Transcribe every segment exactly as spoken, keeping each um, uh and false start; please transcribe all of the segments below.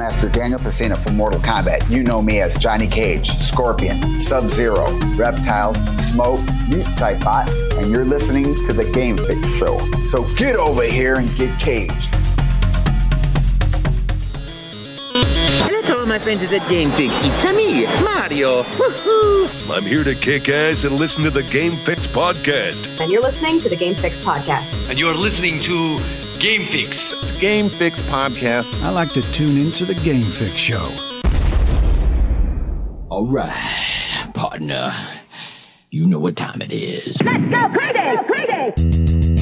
Master Daniel Pesina from Mortal Kombat. You know me as Johnny Cage, Scorpion, Sub-Zero, Reptile, Smoke, Mute Sidebot, and you're listening to The Game Fix Show. So get over here and get caged. My friends is at Game Fix. It's me, Mario. Woo-hoo. I'm here to kick ass and listen to the Game Fix podcast. And you're listening to the Game Fix podcast. And you're listening to Game Fix. It's Game Fix podcast. I like to tune into the Game Fix show. All right, partner. You know what time it is. Let's go crazy, crazy.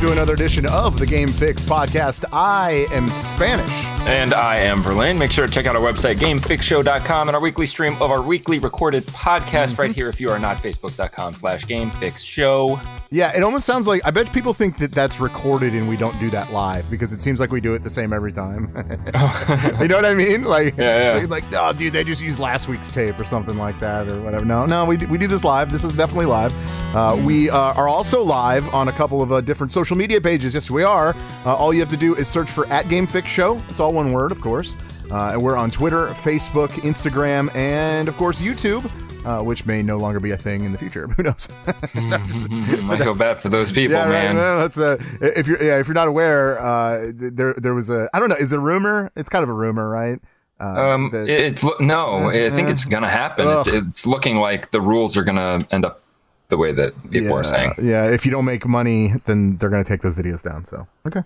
To another edition of the Game Fix podcast. I am Spanish. And I am Verlaine. Make sure to check out our website, Game Fix Show dot com, and our weekly stream of our weekly recorded podcast mm-hmm. right here if you are not, Facebook dot com slash Game Fix Show. Yeah, it almost sounds like, I bet people think that that's recorded and we don't do that live because it seems like we do it the same every time. Oh. You know what I mean? Like, yeah, yeah. like, oh, dude, they just used last week's tape or something like that or whatever. No, no, we do, we do this live. This is definitely live. Uh, we uh, are also live on a couple of uh, different social media pages. Yes, we are. Uh, all you have to do is search for at Game Fix Show. It's all one word, of course. Uh, and we're on Twitter, Facebook, Instagram, and of course YouTube, uh, which may no longer be a thing in the future. Who knows? It might go bad for those people, yeah, man. Right, no, that's a, if you're yeah, if you're not aware, uh, there there was a I don't know. Is it a rumor? It's kind of a rumor, right? Uh, um, that, it's no. Uh, I think it's gonna happen. It, it's looking like the rules are gonna end up the way that people yeah, are saying. Yeah. If you don't make money, then they're gonna take those videos down. So okay,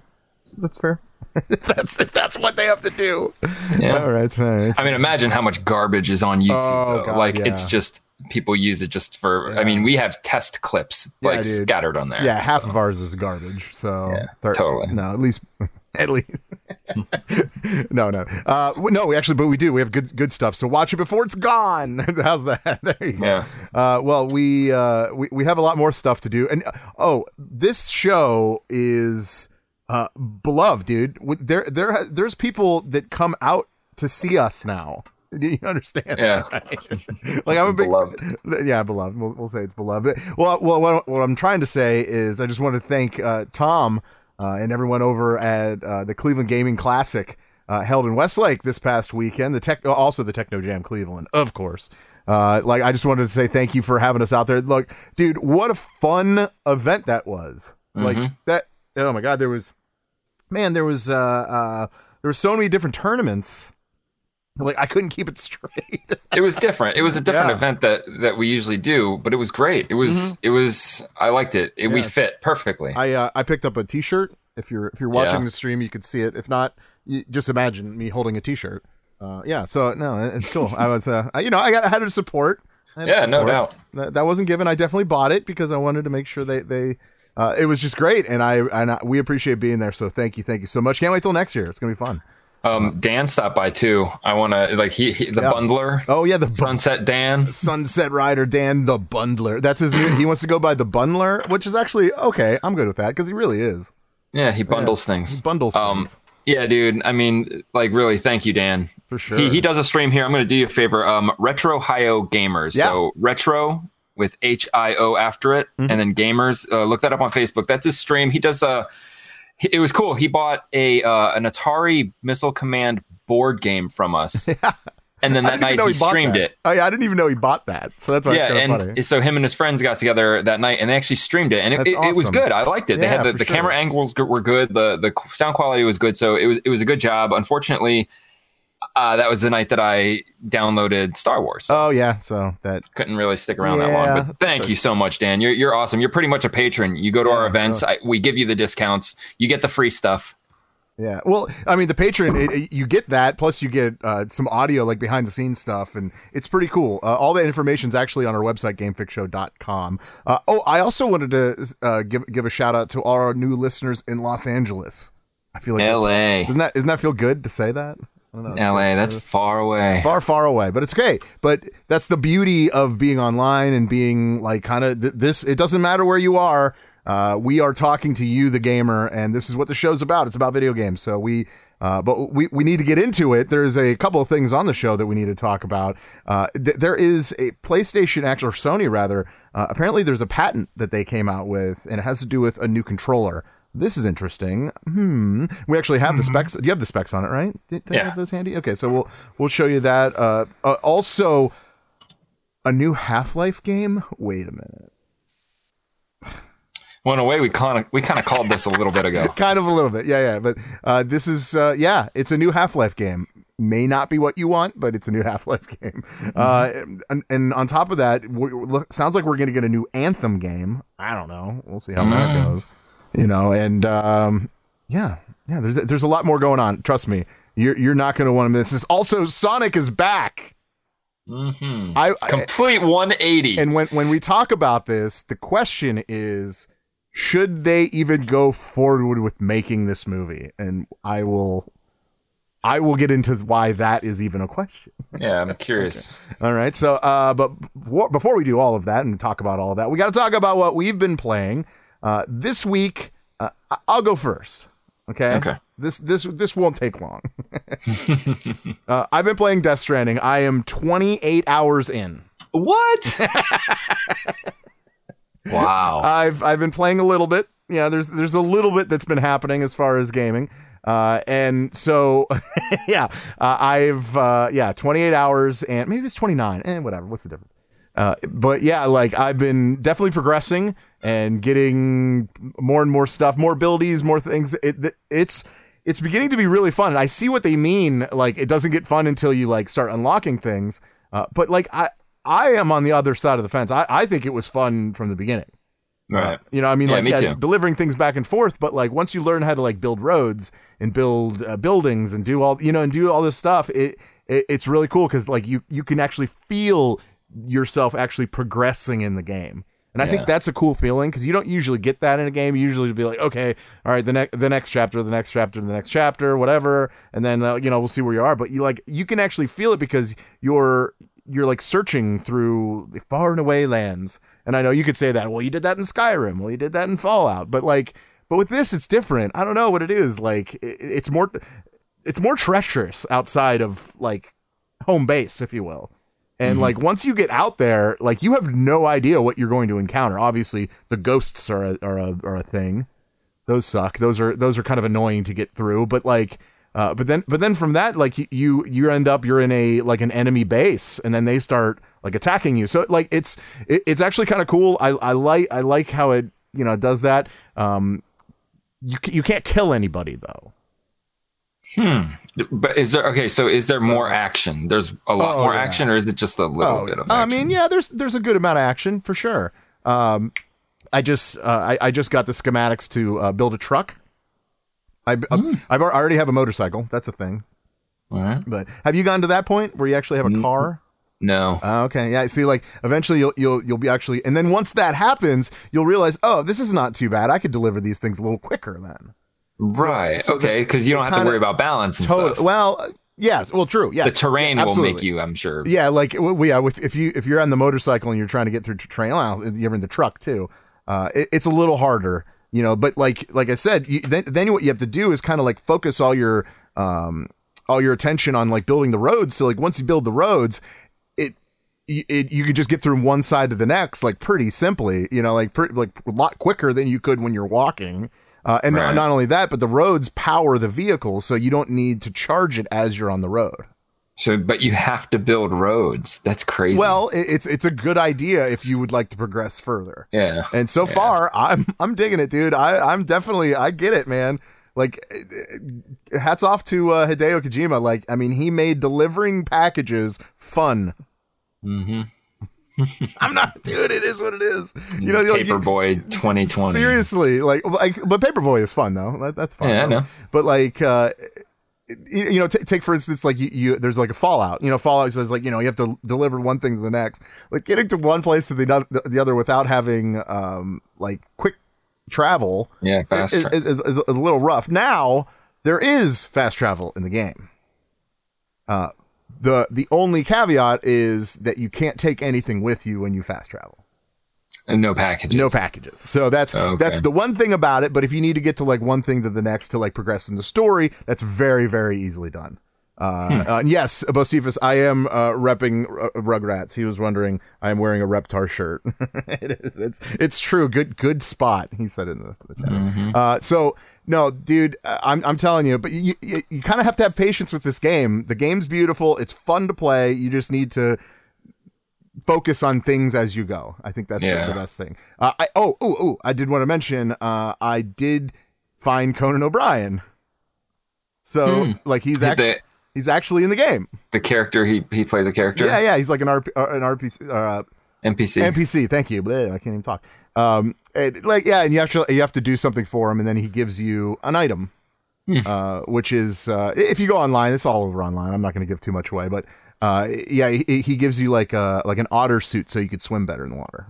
that's fair. If that's if that's what they have to do. Yeah. All right, all right. I mean, imagine how much garbage is on YouTube. Oh, God, like yeah. It's just people use it just for. Yeah. I mean, we have test clips yeah, like dude. scattered on there. Yeah, half so. of ours is garbage. So yeah, thir- totally. No, at least at least. no, no, uh, no. We actually, but we do. We have good, good stuff. So watch it before it's gone. How's that? There you go. Yeah. Uh, well, we uh, we we have a lot more stuff to do, and oh, this show is. Uh, beloved, dude. There, there, there's people that come out to see us now. Do you understand? Yeah. That, right? Like I'm a big, beloved. yeah, beloved. We'll, we'll say it's beloved. Well, well, what, what I'm trying to say is, I just want to thank uh, Tom uh, and everyone over at uh, the Cleveland Gaming Classic uh, held in Westlake this past weekend. The tech, also the Techno Jam Cleveland, of course. Uh, like I just wanted to say thank you for having us out there. Look, dude, what a fun event that was. Mm-hmm. Like that. Oh my God! There was, man, there was, uh, uh, there were so many different tournaments. Like I couldn't keep it straight. It was different. It was a different yeah. event that, that we usually do, but it was great. It was, mm-hmm. it was. I liked it. it yeah. We fit perfectly. I uh, I picked up a T-shirt. If you're if you're watching yeah. the stream, you could see it. If not, you just imagine me holding a T-shirt. Uh, yeah. So no, it's cool. I was, uh, I, you know, I got I had to support. Had yeah, to support. No doubt. That, that wasn't given. I definitely bought it because I wanted to make sure they they. Uh, it was just great, and I and I, we appreciate being there. So thank you, thank you so much. Can't wait till next year. It's gonna be fun. Um, Dan stopped by too. I want to like he, he the yeah. bundler. Oh yeah, the bu- Sunset Dan, Sunset Rider Dan, the bundler. That's his new. He wants to go by the bundler, which is actually okay. I'm good with that because he really is. Yeah, he bundles yeah. things. He bundles um, things. Yeah, dude. I mean, like, really, thank you, Dan. For sure. He, he does a stream here. I'm gonna do you a favor. Um, Retro H I O Gamers. Yeah. So retro. With H I O after it, mm-hmm. and then gamers. Uh, look that up on Facebook. That's his stream. He does. Uh, it was cool. He bought a uh, an Atari Missile Command board game from us, yeah. and then that night he, he streamed that. it. Oh yeah, I didn't even know he bought that. So that's why yeah. It's and funny. So him and his friends got together that night and they actually streamed it, and it, it, awesome. it was good. I liked it. Yeah, they had the, the sure. camera angles were good. The the sound quality was good. So it was it was a good job. Unfortunately. Uh, that was the night that I downloaded Star Wars. So oh yeah, so that couldn't really stick around yeah, that long. But thank so, you so much, Dan. You're you're awesome. You're pretty much a patron. You go to yeah, our events. I, we give you the discounts. You get the free stuff. Yeah. Well, I mean, the patron, it, it, you get that. Plus, you get uh, some audio, like behind the scenes stuff, and it's pretty cool. Uh, all that information's actually on our website, Game Fix Show dot com. Uh, oh, I also wanted to uh, give give a shout out to all our new listeners in Los Angeles. I feel like L A. Doesn't that doesn't that feel good to say that? L A, that's far away. Far, far away, but it's okay. But that's the beauty of being online and being like kind of th- this. It doesn't matter where you are. Uh, we are talking to you, the gamer, and this is what the show's about. It's about video games. So we, uh, but we, we need to get into it. There's a couple of things on the show that we need to talk about. Uh, th- there is a PlayStation, actually, or Sony rather. Uh, apparently, there's a patent that they came out with, and it has to do with a new controller. This is interesting. Hmm. We actually have mm-hmm. the specs. You have the specs on it, right? Did, did yeah. I have those handy? Okay, so we'll we'll show you that. Uh, uh, also, a new Half-Life game. Wait a minute. Well, in a way, we kind of we kind of called this a little bit ago. Kind of a little bit, yeah, yeah. But uh, this is, uh, yeah, it's a new Half-Life game. May not be what you want, but it's a new Half-Life game. Mm-hmm. Uh, and, and on top of that, we're, look, sounds like we're going to get a new Anthem game. I don't know. We'll see how mm. that goes. You know, and um, yeah, yeah. There's there's a lot more going on. Trust me, you're you're not going to want to miss this. Also, Sonic is back. Mm-hmm. I complete one eighty. And when when we talk about this, the question is, should they even go forward with making this movie? And I will, I will get into why that is even a question. Yeah, I'm curious. Okay. All right, so uh, but before we do all of that and talk about all of that, we got to talk about what we've been playing. Uh, this week, uh, I'll go first. Okay. Okay. This this this won't take long. uh, I've been playing Death Stranding. I am twenty-eight hours in. What? Wow. I've I've been playing a little bit. Yeah. There's there's a little bit that's been happening as far as gaming. Uh, and so, yeah. Uh, I've uh, yeah twenty-eight hours and maybe it's twenty-nine and eh, whatever. What's the difference? Uh, but yeah, like I've been definitely progressing and getting more and more stuff, more abilities, more things. It, it's it's beginning to be really fun. And I see what they mean. Like it doesn't get fun until you like start unlocking things. Uh, but like I I am on the other side of the fence. I, I think it was fun from the beginning. Right. Uh, you know, I mean, yeah, like me yeah, delivering things back and forth. But like once you learn how to like build roads and build uh, buildings and do all you know and do all this stuff, it, it it's really cool because like you you can actually feel yourself actually progressing in the game. And I yeah. think that's a cool feeling because you don't usually get that in a game. You usually be like, okay, all right, the next, the next chapter, the next chapter, the next chapter, whatever. And then, uh, you know, we'll see where you are, but you like, you can actually feel it because you're, you're like searching through the far and away lands. And I know you could say that, well, you did that in Skyrim. Well, you did that in Fallout, but like, but with this, it's different. I don't know what it is. Like it, it's more, it's more treacherous outside of like home base, if you will. And, mm-hmm. like, once you get out there, like, you have no idea what you're going to encounter. Obviously, the ghosts are a, are a, are a thing. Those suck. Those are those are kind of annoying to get through. But, like, uh, but then but then from that, like, you you end up, you're in a, like, an enemy base. And then they start, like, attacking you. So, like, it's it, it's actually kind of cool. I, I, like, I like how it, you know, does that. Um, you you can't kill anybody, though. Hmm. But is there okay? So is there so, more action? There's a lot oh, more yeah. action, or is it just a little oh, bit of? Action? I mean, yeah. There's there's a good amount of action for sure. Um, I just uh, I I just got the schematics to uh, build a truck. I mm. I've I already have a motorcycle. That's a thing. All right. But have you gotten to that point where you actually have a car? No. Uh, okay. Yeah. See, like eventually you'll you'll you'll be actually, and then once that happens, you'll realize, oh, this is not too bad. I could deliver these things a little quicker then. Right. So, so okay. Because you don't have to worry about balance and totally, stuff. Well, yes. Well, true. Yes. The terrain yeah, will make you, I'm sure. Yeah. Like, well, yeah. If, if you if you're on the motorcycle and you're trying to get through terrain, well, you're in the truck too. Uh, it, it's a little harder, you know. But like like I said, you, then then what you have to do is kind of like focus all your um all your attention on like building the roads. So like once you build the roads, it it you could just get through one side to the next like pretty simply, you know, like pretty, like a lot quicker than you could when you're walking. Uh, and right. not only that, but the roads power the vehicles, so you don't need to charge it as you're on the road. So, but you have to build roads. That's crazy. Well, it's it's a good idea if you would like to progress further. Yeah. And so yeah. far, I'm I'm digging it, dude. I I'm definitely I get it, man. Like, hats off to uh, Hideo Kojima. Like, I mean, he made delivering packages fun. Mm-hmm. I'm not, dude. It is what it is. You know, Paperboy like, twenty twenty. Seriously, like, like, but Paperboy is fun though. That, that's fun. Yeah, though. I know. But like, uh, you, you know, t- take for instance, like you, you, there's like a Fallout. You know, Fallout says like, you know, you have to deliver one thing to the next. Like getting to one place to the the other without having um like quick travel. Yeah, fast travel is, is, is a little rough. Now there is fast travel in the game. Uh. The the only caveat is that you can't take anything with you when you fast travel. And no packages. No packages. So that's okay. that's the one thing about it. But if you need to get to like one thing to the next to like progress in the story, that's very, very easily done. Uh, hmm. uh, and yes, Bocephus, I am uh, repping uh, Rugrats. He was wondering, I am wearing a Reptar shirt. it is, it's it's true. Good good spot. He said in the, the chat. Mm-hmm. Uh, so no, dude, I'm I'm telling you, but you you, you kind of have to have patience with this game. The game's beautiful. It's fun to play. You just need to focus on things as you go. I think that's yeah. the best thing. Uh, I oh oh oh, I did want to mention. Uh, I did find Conan O'Brien. So hmm. like he's actually. They- He's actually in the game. The character he he plays a character. Yeah, yeah. He's like an R P, an R P C, uh, N P C. N P C. Thank you. Bleh, I can't even talk. Um, it, like yeah, and you have to you have to do something for him, and then he gives you an item, hmm. uh, which is uh, if you go online, it's all over online. I'm not going to give too much away, but uh, yeah, he, he gives you like a like an otter suit so you could swim better in the water.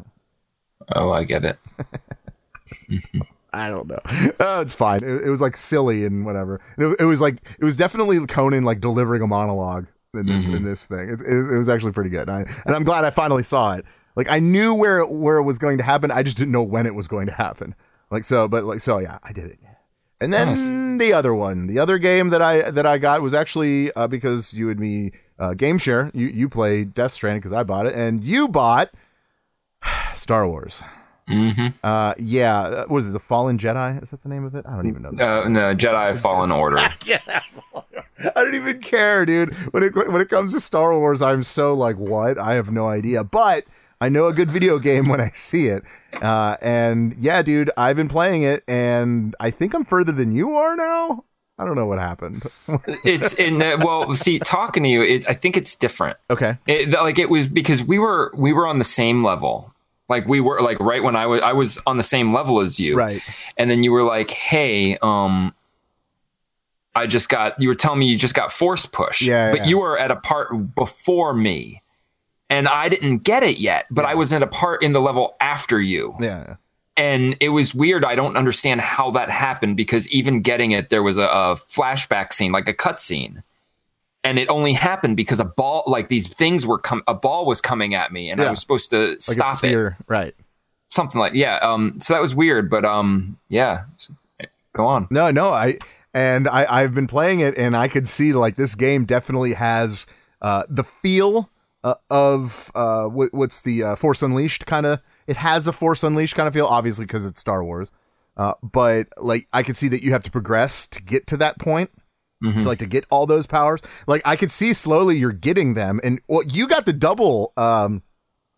Oh, I get it. I don't know. Oh, it's fine. It, it was like silly and whatever. It, it was like it was definitely Conan like delivering a monologue in this mm-hmm. in this thing. It, it, it was actually pretty good. And, I, and I'm glad I finally saw it. Like I knew where it, where it was going to happen. I just didn't know when it was going to happen. Like so, but like so, yeah, I did it. And then nice. the other one, the other game that I that I got was actually uh, because you and me uh, game share. You you played Death Stranding because I bought it, and you bought Star Wars. Mm-hmm. Uh, yeah. Was it the Fallen Jedi? Is that the name of it? I don't even know. That. Uh, no, Jedi Fallen Order. Jedi Fallen Order. I don't even care, dude. When it when it comes to Star Wars, I'm so like, what? I have no idea. But I know a good video game when I see it. Uh, and yeah, dude, I've been playing it, and I think I'm further than you are now. I don't know what happened. It's in the, well, see, talking to you, it, I think it's different. Okay. It, like it was because we were we were on the same level. Like we were like right when I was I was on the same level as you. Right. And then you were like, hey, um, I just got you were telling me you just got force push. Yeah. But yeah. you were at a part before me and I didn't get it yet. But yeah. I was at a part in the level after you. Yeah. And it was weird. I don't understand how that happened, because even getting it, there was a, a flashback scene, like a cutscene. And it only happened because a ball, like these things were com- a ball was coming at me, and yeah. I was supposed to like stop it. Right. Something like, yeah. Um, so that was weird, but um, yeah, go on. No, no. I, and I, I've been playing it, and I could see like this game definitely has, uh, the feel uh, of, uh, w- what's the, uh, Force Unleashed kind of, it has a Force Unleashed kind of feel, obviously, cause it's Star Wars. Uh, but like, I could see that you have to progress to get to that point. Mm-hmm. To like to get all those powers, like I could see slowly you're getting them, and well, you got the double, um,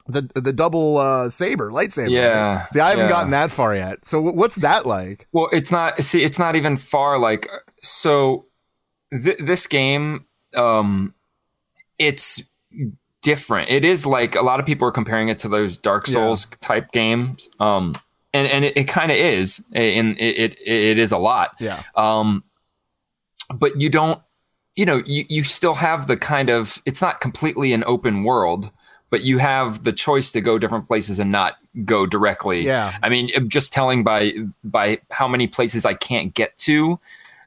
the the double uh, saber lightsaber. Yeah, right? See, I haven't yeah. gotten that far yet. So what's that like? Well, it's not. See, it's not even far. Like so, th- this game, um, it's different. It is like a lot of people are comparing it to those Dark Souls yeah. type games, um, and and it, it kind of is, and it, it it is a lot. Yeah. Um. But you don't, you know, you, you still have the kind of, it's not completely an open world, but you have the choice to go different places and not go directly. Yeah. I mean, just telling by, by how many places I can't get to,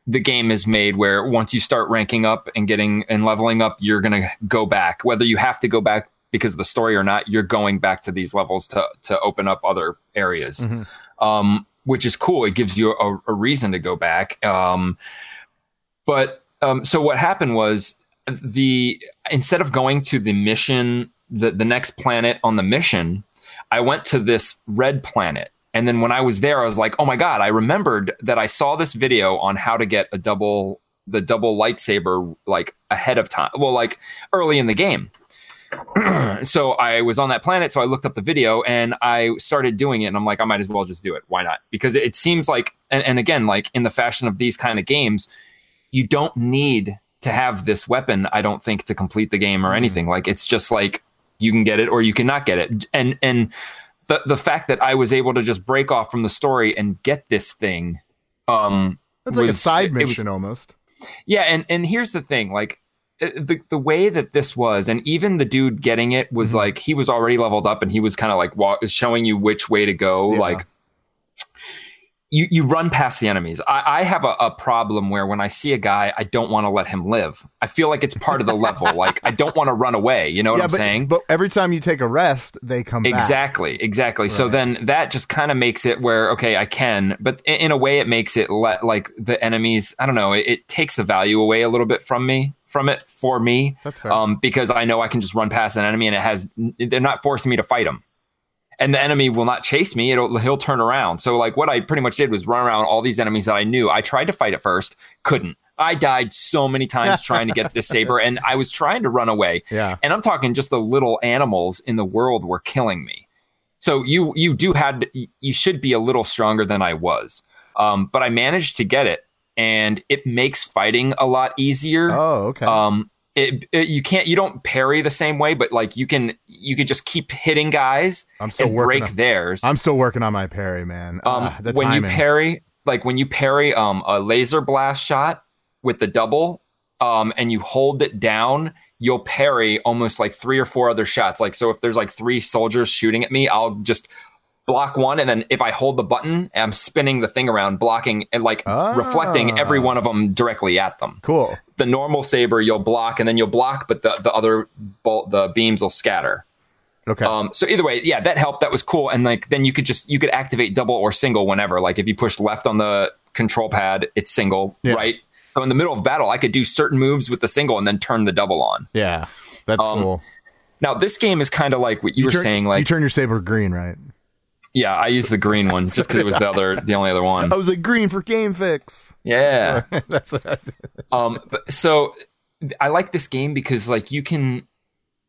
the game is made where once you start ranking up and getting and leveling up, you're going to go back. Whether you have to go back because of the story or not, you're going back to these levels to, to open up other areas, mm-hmm. um, which is cool. It gives you a, a reason to go back. Um, But um, so what happened was the instead of going to the mission, the, the next planet on the mission, I went to this red planet. And then when I was there, I was like, oh, my God, I remembered that I saw this video on how to get a double the double lightsaber like ahead of time. Well, like early in the game. So I was on that planet. So I looked up the video and I started doing it. And I'm like, I might as well just do it. Why not? Because it seems like and, and again, like in the fashion of these kind of games, you don't need to have this weapon, I don't think, to complete the game or anything. Like, it's just like you can get it or you cannot get it. And and the the fact that I was able to just break off from the story and get this thing. Um, it's like was, a side mission was, almost. Yeah. And, and here's the thing, like the, the way that this was, and even the dude getting it was mm-hmm. like he was already leveled up and he was kind of like walk, showing you which way to go. Yeah. Like you you run past the enemies. I, I have a, a problem where when I see a guy, I don't want to let him live. I feel like it's part of the level. Like, I don't want to run away. You know what yeah, I'm but, saying? But every time you take a rest, they come exactly, back. Exactly. Exactly. Right. So then that just kind of makes it where, okay, I can. But in, in a way, it makes it le- like the enemies, I don't know, it, it takes the value away a little bit from me. From it for me, That's fair. Um, because I know I can just run past an enemy, and it has they're not forcing me to fight them, and the enemy will not chase me. It'll he'll turn around. So like what I pretty much did was run around all these enemies that I knew. I tried to fight at first, couldn't. I died so many times trying to get this saber, and I was trying to run away. Yeah, and I'm talking just the little animals in the world were killing me. So you you do had you should be a little stronger than I was, um, but I managed to get it. And it makes fighting a lot easier. Oh, okay. Um, it, it you can't you don't parry the same way, but like you can you can just keep hitting guys I'm still and break on, theirs. I'm still working on my parry, man. Um, uh, the when timing. you parry, like when you parry um, a laser blast shot with the double, um, and you hold it down, you'll parry almost like three or four other shots. Like so, if there's like three soldiers shooting at me, I'll just block one, and then if I hold the button, I'm spinning the thing around, blocking and like oh. reflecting every one of them directly at them. Cool. The normal saber you'll block, and then you'll block, but the, the other bolt, the beams will scatter. Okay. Um, so either way, yeah, that helped. That was cool. And like then you could just you could activate double or single whenever. Like if you push left on the control pad, it's single. Yeah. Right. So in the middle of battle, I could do certain moves with the single and then turn the double on. Yeah, that's um, cool. Now this game is kind of like what you, you were turn, saying. Like you turn your saber green, right? Yeah, I used the green one just because it was the other, the only other one. I was like, green for Game Fix. Yeah. That's what I did. Um, but, so I like this game because, like, you can,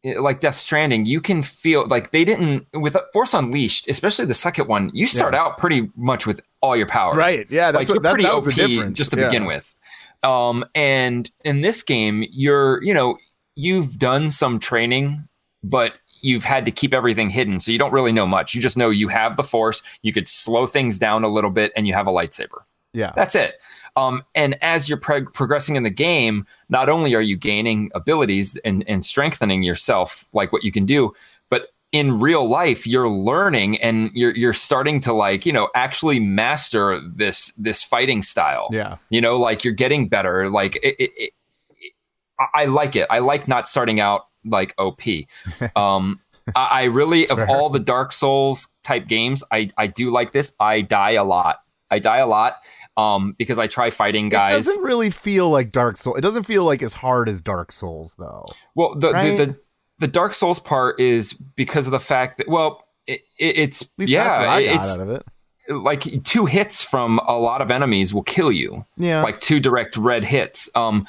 like Death Stranding, you can feel like they didn't with Force Unleashed, especially the second one. You start yeah. out pretty much with all your powers, right? Yeah, that's like, what, you're that, pretty that O P the just to yeah. begin with. Um, and in this game, you're, you know, you've done some training, but you've had to keep everything hidden, so you don't really know much. You just know you have the force, you could slow things down a little bit, and you have a lightsaber. Yeah. That's it. Um, and as you're preg- progressing in the game, not only are you gaining abilities and, and strengthening yourself, like what you can do, but in real life, you're learning and you're you're starting to, like, you know, actually master this this fighting style. Yeah. You know, like, you're getting better. Like, it, it, it, I like it. I like not starting out like O P. um I, I really of fair. all the Dark Souls type games, I I do like this. I die a lot. I die a lot um because I try fighting guys. It doesn't really feel like Dark Souls. It doesn't feel like as hard as Dark Souls though. Well, the right? the, the the Dark Souls part is because of the fact that well it, it, it's At least yeah that's what I got it's out of it. Like two hits from a lot of enemies will kill you. Yeah. Like two direct red hits. Um,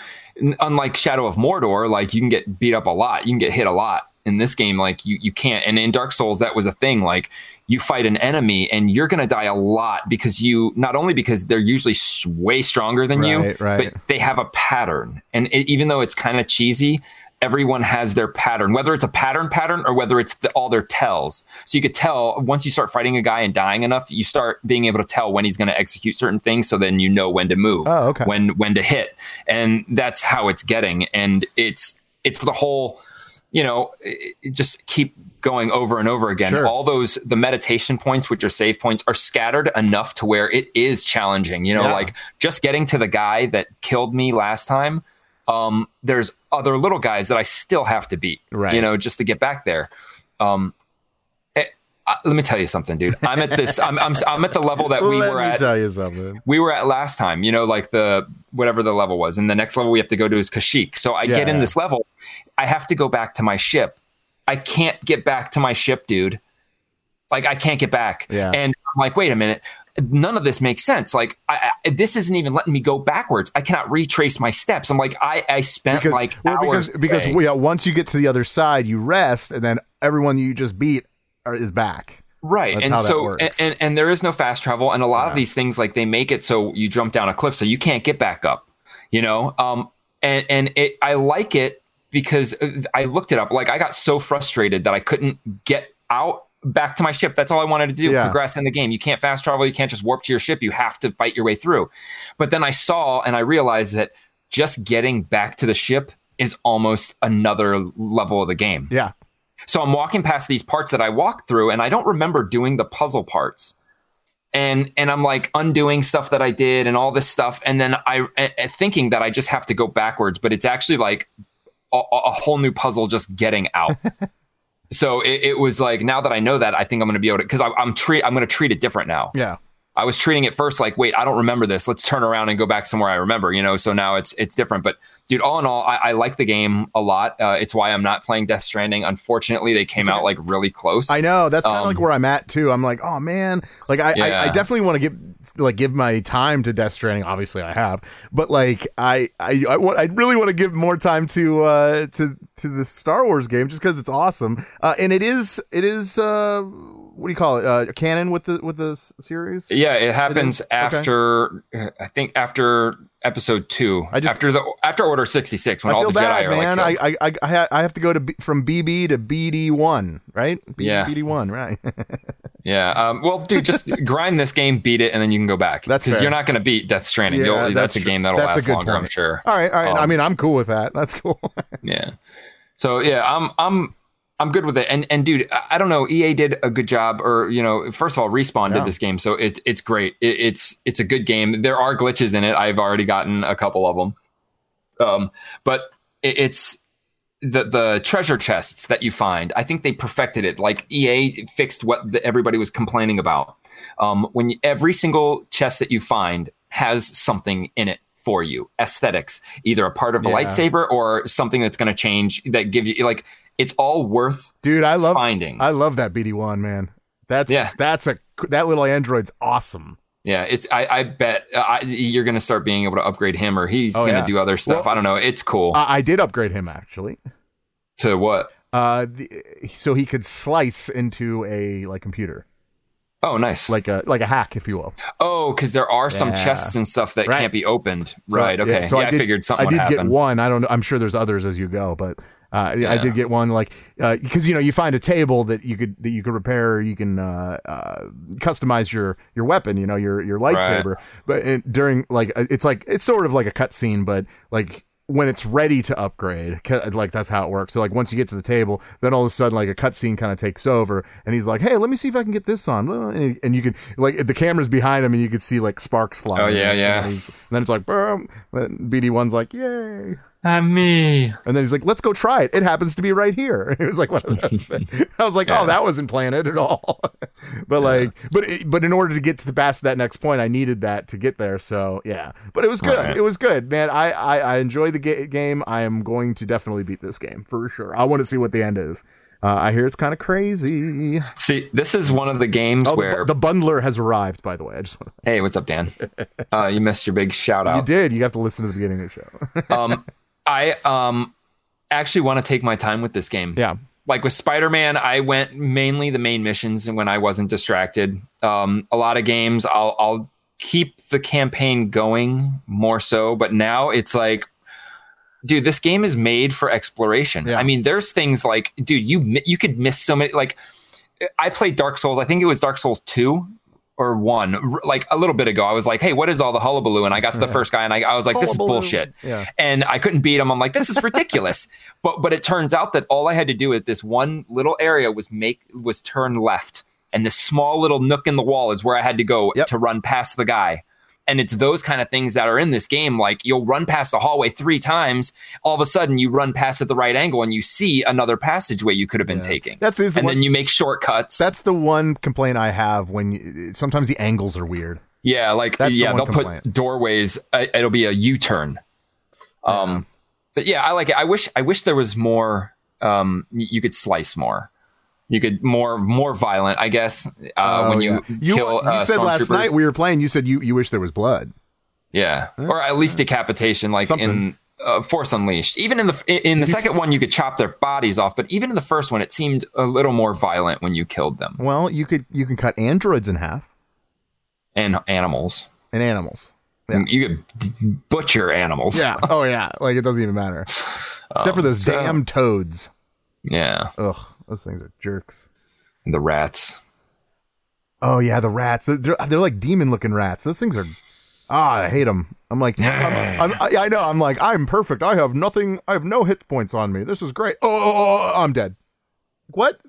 unlike Shadow of Mordor, like you can get beat up a lot. You can get hit a lot. In this game, like you, you can't. And in Dark Souls, that was a thing. Like you fight an enemy and you're going to die a lot because you, not only because they're usually way stronger than right, you, right. but they have a pattern. And it, even though it's kind of cheesy, everyone has their pattern, whether it's a pattern pattern or whether it's the, all their tells. So you could tell once you start fighting a guy and dying enough, you start being able to tell when he's going to execute certain things. So then you know when to move, oh, okay. when when to hit. And that's how it's getting. And it's it's the whole, you know, it just keep going over and over again. Sure. All those, the meditation points, which are save points, are scattered enough to where it is challenging. You know, yeah. like just getting to the guy that killed me last time. Um, there's other little guys that I still have to beat, right. you know, just to get back there. Um, it, uh, let me tell you something, dude. I'm at this. I'm I'm, I'm at the level that we let were me at. Tell you something. We were at last time. You know, like the whatever the level was, and the next level we have to go to is Kashyyyk. So I yeah. get in this level. I have to go back to my ship. I can't get back to my ship, dude. Like I can't get back. Yeah. And I'm like, wait a minute. None of this makes sense. Like I, I, this isn't even letting me go backwards. I cannot retrace my steps. I'm like, I, I spent because, like well, hours. Because, because yeah, once you get to the other side, you rest, and then everyone you just beat are, is back. Right. That's and so, and, and, and there is no fast travel. And a lot yeah. of these things, like they make it so you jump down a cliff, so you can't get back up, you know? Um, and, and it, I like it because I looked it up. Like I got so frustrated that I couldn't get out back to my ship. That's all I wanted to do, yeah. progress in the game. You can't fast travel. You can't just warp to your ship. You have to fight your way through. But then I saw and I realized that just getting back to the ship is almost another level of the game. Yeah. So I'm walking past these parts that I walked through, and I don't remember doing the puzzle parts. and and I'm like undoing stuff that I did and all this stuff, and then I, I thinking that I just have to go backwards, but it's actually like a, a whole new puzzle just getting out. So it, it was like, now that I know that, I think I'm going to be able to, because I'm treat I'm going to treat it different now. Yeah, I was treating it first like, wait, I don't remember this. Let's turn around and go back somewhere I remember, you know. So now it's it's different. But dude, all in all, I, I like the game a lot. Uh, it's why I'm not playing Death Stranding. Unfortunately, they came that's out right. like really close. I know, that's kind of um, like where I'm at too. I'm like, oh man, like I, yeah. I, I definitely want to give like give my time to Death Stranding. Obviously, I have, but like I I I, I really want to give more time to uh, to to the Star Wars game just because it's awesome, uh, and it is it is. Uh, What do you call it? Uh, canon with the with the series? Yeah, it happens it after okay. I think after episode two. I just, after the after Order sixty-six when I all the bad, Jedi are man. like killed. I I I I have to go to B, from B B to B D one, right? B, yeah, B D one, right? Yeah. Um. Well, dude, just grind this game, beat it, and then you can go back. That's because you're not going to beat Death Stranding. Yeah, that's, that's a game that'll last longer, point. I'm sure. All right, all right. Um, I mean, I'm cool with that. That's cool. Yeah. So yeah, I'm I'm. I'm good with it. And, and dude, I don't know. E A did a good job, or, you know, first of all, Respawn yeah. did this game. So it, it's great. It, it's, it's a good game. There are glitches in it. I've already gotten a couple of them. Um, but it, it's the, the treasure chests that you find. I think they perfected it. Like E A fixed what the, everybody was complaining about. Um, when you, every single chest that you find has something in it for you. Aesthetics, either a part of a yeah. lightsaber or something that's going to change that gives you like, it's all worth dude. I love finding. I love that B D one, man. That's yeah. that's a that little android's awesome. Yeah, it's. I, I bet uh, I, you're going to start being able to upgrade him, or he's oh, going to yeah. do other stuff. Well, I don't know. It's cool. I, I did upgrade him actually. To what? Uh, the, so he could slice into a like computer. Oh, nice. Like a like a hack, if you will. Oh, because there are some yeah. chests and stuff that right. can't be opened. So, right. Okay. Yeah, so yeah, I, did, I figured something. I did happen. get one. I don't know. I'm sure there's others as you go, but. Uh, yeah. I did get one like because, uh, you know, you find a table that you could that you could repair. Or you can uh, uh, customize your your weapon, you know, your your lightsaber. Right. But it, during like it's like it's sort of like a cutscene, but like when it's ready to upgrade, like that's how it works. So like once you get to the table, then all of a sudden like a cutscene kind of takes over and he's like, hey, let me see if I can get this on. And, and you could like the camera's behind him and you could see like sparks flying. Oh, yeah. And, yeah. And, and then it's like, boom. B D one's like, yay. I'm me. And then he's like, let's go try it. It happens to be right here. It was like one of those things. I was like, yeah. oh, that wasn't planned at all. But like, yeah. but it, but in order to get to the past that next point, I needed that to get there. So yeah, but it was good. Right. It was good, man. I, I, I enjoy the ga- game. I am going to definitely beat this game for sure. I want to see what the end is. Uh, I hear it's kind of crazy. See, this is one of the games oh, where the, the bundler has arrived. By the way, I just want to... hey, what's up, Dan? Uh, you missed your big shout out. You did. You have to listen to the beginning of the show. um. I um actually want to take my time with this game. Yeah. Like with Spider-Man, I went mainly the main missions and when I wasn't distracted. Um, a lot of games, I'll I'll keep the campaign going more so. But now it's like, dude, this game is made for exploration. Yeah. I mean, there's things like, dude, you you could miss so many. Like, I played Dark Souls. I think it was Dark Souls two. Or one, like a little bit ago, I was like, hey, what is all the hullabaloo? And I got to the yeah. first guy and I, I was like, this is bullshit. Yeah. And I couldn't beat him. I'm like, this is ridiculous. but but it turns out that all I had to do at this one little area was make was turn left. And this small little nook in the wall is where I had to go yep. to run past the guy. And it's those kind of things that are in this game. Like you'll run past a hallway three times. All of a sudden you run past at the right angle and you see another passageway you could have been yeah. taking. That's the and one, then you make shortcuts. That's the one complaint I have when you, sometimes the angles are weird. Yeah. Like, that's yeah, the they'll complaint. Put doorways. Uh, it'll be a U-turn. Um, yeah. But yeah, I like it. I wish, I wish there was more, um, you could slice more. You could more more violent, I guess. Uh, oh, when you yeah. you, kill, you uh, said last night we were playing. You said you, you wish there was blood. Yeah, yeah. Or at least decapitation, like Something. in uh, Force Unleashed. Even in the in the you, second one, you could chop their bodies off. But even in the first one, it seemed a little more violent when you killed them. Well, you could you can cut androids in half, and animals and animals. Yeah. You could butcher animals. Yeah. Oh yeah. Like it doesn't even matter, except um, for those so, damn toads. Yeah. Ugh. Those things are jerks. And the rats. Oh, yeah, the rats. They're, they're, they're like demon-looking rats. Those things are... Ah, I hate them. I'm like... I'm, I'm, I, I know. I'm like, I'm perfect. I have nothing... I have no hit points on me. This is great. Oh, oh, oh, oh I'm dead. What?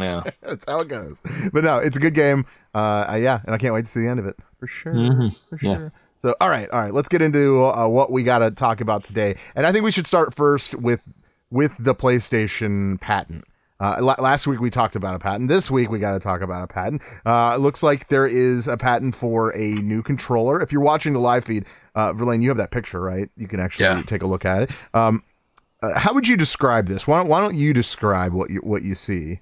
Yeah, that's how it goes. But no, it's a good game. Uh, yeah, and I can't wait to see the end of it for sure. Mm-hmm. For sure. Yeah. So, all right, all right. Let's get into uh, what we got to talk about today, and I think we should start first with with the PlayStation patent. Uh, l- last week we talked about a patent. This week we got to talk about a patent. Uh, it looks like there is a patent for a new controller. If you're watching the live feed, uh, Verlaine, you have that picture, right? You can actually yeah. take a look at it. Um, uh, how would you describe this? Why don't Why don't you describe what you what you see?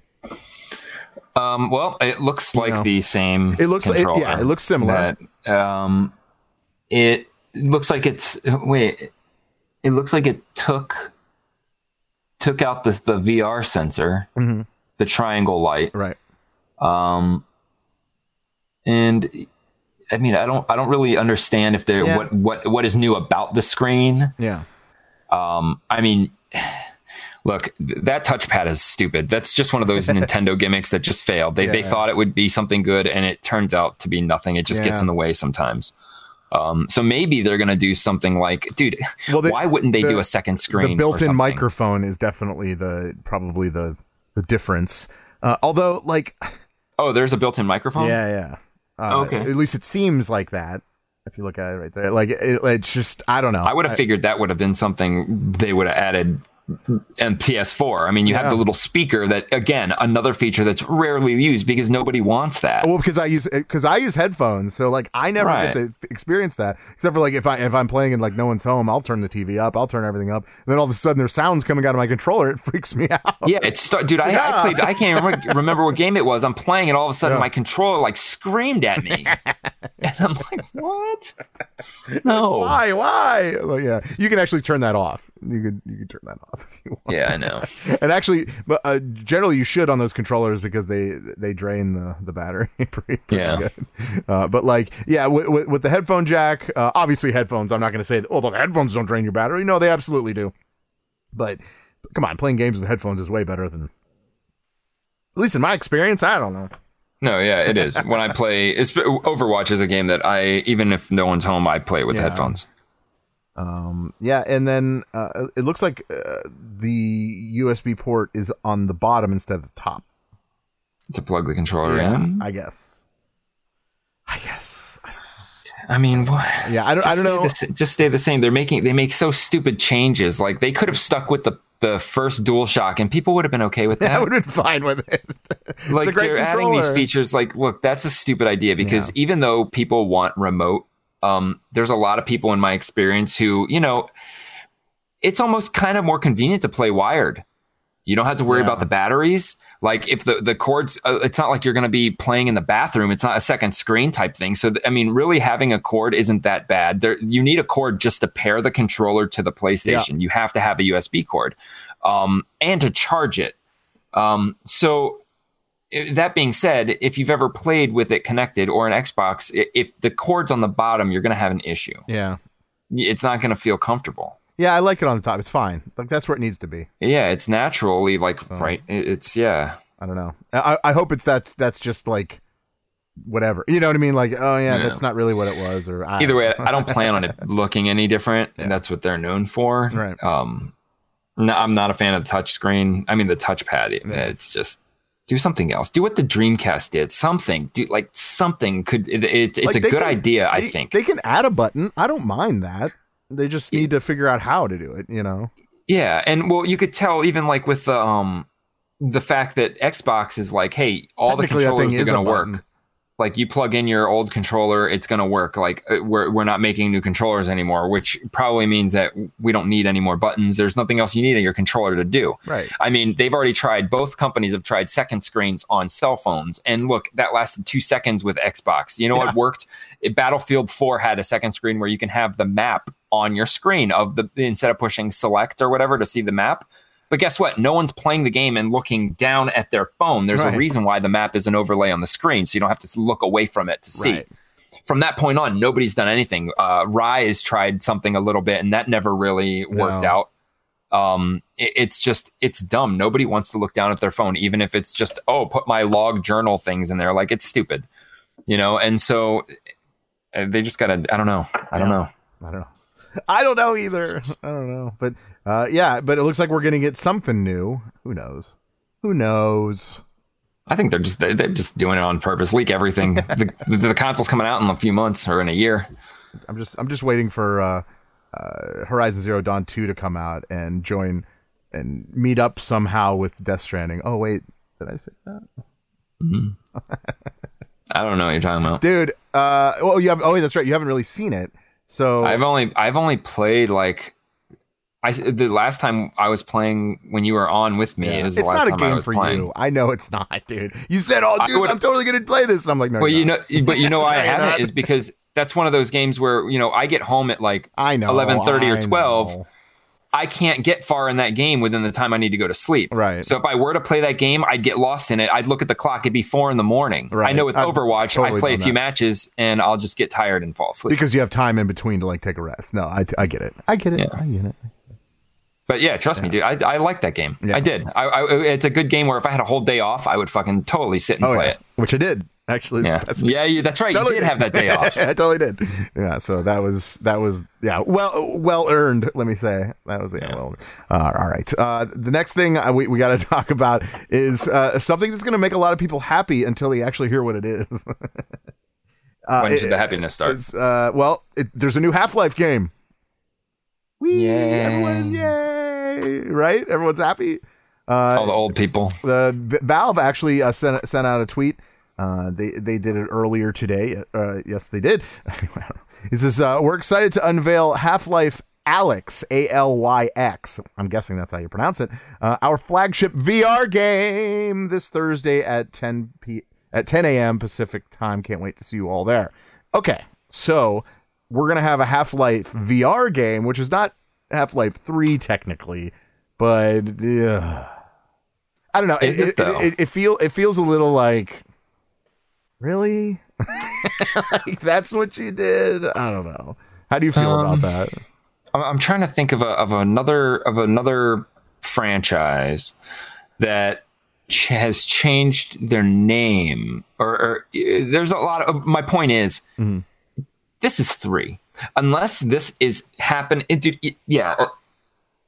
Um, well, it looks like you know, the same. It looks it, yeah, it looks similar. That, um, it looks like it's wait. It looks like it took. took out the, the V R sensor, mm-hmm. the triangle light. Right. Um, and I mean, I don't, I don't really understand if there, yeah. what, what, what is new about the screen. Yeah. Um, I mean, look, th- that touchpad is stupid. That's just one of those Nintendo gimmicks that just failed. They, yeah, they yeah. thought it would be something good and it turns out to be nothing. It just yeah. gets in the way sometimes. Um, so maybe they're going to do something like, dude, well, they, why wouldn't they the, do a second screen? The built-in microphone is definitely the, probably the, the difference. Uh, although like, oh, there's a built-in microphone. Yeah. Yeah. Uh, oh, okay. At least it seems like that. If you look at it right there, like it, it's just, I don't know. I would have figured that would have been something they would have added and P S four. I mean, you yeah. have the little speaker that, again, another feature that's rarely used because nobody wants that. Well, because I use because I use headphones, so like I never right. get to experience that except for like if I if I'm playing and like no one's home, I'll turn the T V up, I'll turn everything up, and then all of a sudden there's sounds coming out of my controller. It freaks me out. Yeah, it's start, dude. I, yeah. I played. I can't remember, remember what game it was. I'm playing, and all of a sudden yeah. my controller like screamed at me, and I'm like, what? No, why, why? Well, yeah, you can actually turn that off. You could you could turn that off if you want. Yeah, I know. And actually, but uh, generally you should on those controllers because they they drain the, the battery pretty, pretty yeah. good. Uh, but like, yeah, with, with, with the headphone jack, uh, obviously headphones. I'm not going to say, oh, the headphones don't drain your battery. No, they absolutely do. But come on, playing games with headphones is way better than, at least in my experience. I don't know. No, yeah, it is. When I play, it's, Overwatch is a game that I, even if no one's home, I play with yeah. headphones. Um, yeah, and then uh, it looks like uh, the U S B port is on the bottom instead of the top. To plug the controller yeah, in? I guess. I guess. I don't know. I mean, what? Yeah, I don't. Just I don't know. The, just stay the same. They're making. They make so stupid changes. Like they could have stuck with the the first DualShock, and people would have been okay with that. I would have been fine with it. Like it's a great they're controller. Adding these features. Like, look, that's a stupid idea because yeah. even though people want remote. Um, there's a lot of people in my experience who, you know, it's almost kind of more convenient to play wired. You don't have to worry yeah. about the batteries. Like if the, the cords, uh, it's not like you're going to be playing in the bathroom. It's not a second screen type thing. So, th- I mean, really having a cord isn't that bad. There, you need a cord just to pair the controller to the PlayStation. Yeah. You have to have a U S B cord um, and to charge it. Um, so... That being said, if you've ever played with it connected or an Xbox, if the cord's on the bottom, you're going to have an issue. Yeah. It's not going to feel comfortable. Yeah, I like it on the top. It's fine. Like that's where it needs to be. Yeah, it's naturally like, so, right. It's, yeah. I don't know. I, I hope it's that's that's just like whatever. You know what I mean? Like, oh, yeah, yeah. that's not really what it was. Or I Either way, I don't plan on it looking any different. Yeah. And that's what they're known for. Right. Um, no, I'm not a fan of the touchscreen. I mean, the touchpad, it, yeah. it's just... Do something else. Do what the Dreamcast did. Something. Do like something could. It, it, it's like a good can, idea, they, I think. They can add a button. I don't mind that. They just need it, to figure out how to do it. You know. Yeah, and well, you could tell even like with the um, the fact that Xbox is like, hey, all the controllers are going to work. Like you plug in your old controller, it's going to work. Like we're we're not making new controllers anymore, which probably means that we don't need any more buttons. There's nothing else you need in your controller to do. Right. I mean, they've already tried. Both companies have tried second screens on cell phones, and look, that lasted two seconds with Xbox. You know yeah. what worked? Battlefield four had a second screen where you can have the map on your screen of the instead of pushing select or whatever to see the map. But guess what? No one's playing the game and looking down at their phone. There's right. a reason why the map is an overlay on the screen, so you don't have to look away from it to see. Right. From that point on, nobody's done anything. Uh, Rise tried something a little bit, and that never really worked no. out. Um, it, it's just, it's dumb. Nobody wants to look down at their phone, even if it's just, oh, put my log journal things in there. Like, it's stupid, you know? And so they just got to, I don't know. I don't yeah. know. I don't know. I don't know either. I don't know. But uh, yeah, but it looks like we're going to get something new. Who knows? Who knows? I think they're just they're just doing it on purpose. Leak everything. the, the console's coming out in a few months or in a year. I'm just I'm just waiting for uh, uh, Horizon Zero Dawn two to come out and join and meet up somehow with Death Stranding. Oh wait, did I say that? Mm-hmm. I don't know what you're talking about, dude. Uh, oh, you have. Oh, that's right. You haven't really seen it. So I've only I've only played like. I, the last time I was playing when you were on with me yeah. is the it's last not a time game I was for playing. You. I know it's not, dude. You said, "Oh, dude, I'm totally going to play this," and I'm like, "No." Well, no. you know, but you know, why I haven't is because that's one of those games where you know I get home at like I know eleven thirty or twelve. Know. I can't get far in that game within the time I need to go to sleep. Right. So if I were to play that game, I'd get lost in it. I'd look at the clock. It'd be four in the morning. Right. I know with I've Overwatch, totally I play a few that. matches and I'll just get tired and fall asleep because you have time in between to like take a rest. No, I I get it. I get it. Yeah. I get it. But yeah, trust yeah. me, dude. I I like that game. Yeah. I did. I, I it's a good game where if I had a whole day off, I would fucking totally sit and oh, play yeah. it. Which I did actually. Yeah, that's, yeah you, that's right. Totally you did, did have that day off. I totally did. Yeah. So that was that was yeah. Well, well earned. Let me say that was yeah. yeah. Well, uh, all right. Uh, the next thing we we got to talk about is uh, something that's going to make a lot of people happy until they actually hear what it is. uh, when should it, the happiness start? Uh, well, it, there's a new Half-Life game. Wee, yay. Everyone, yay! Right? Everyone's happy. Uh, All the old people. The Valve actually uh, sent sent out a tweet. Uh, they they did it earlier today. Uh, yes, they did. He says, uh, "We're excited to unveil Half-Life Alyx, A L Y X. I'm guessing that's how you pronounce it. Uh, our flagship V R game this Thursday at ten p at ten a m Pacific time. Can't wait to see you all there." Okay, so. We're going to have a Half-Life V R game, which is not Half-Life three technically, but uh, I don't know. It, it, it, it, it, feel, it feels a little like, really? Like, that's what you did? I don't know. How do you feel um, about that? I'm trying to think of a, of another of another franchise that ch- has changed their name. Or, or uh, there's a lot of... My point is... Mm-hmm. This is three, unless this is happen. It, dude, it, yeah. Or,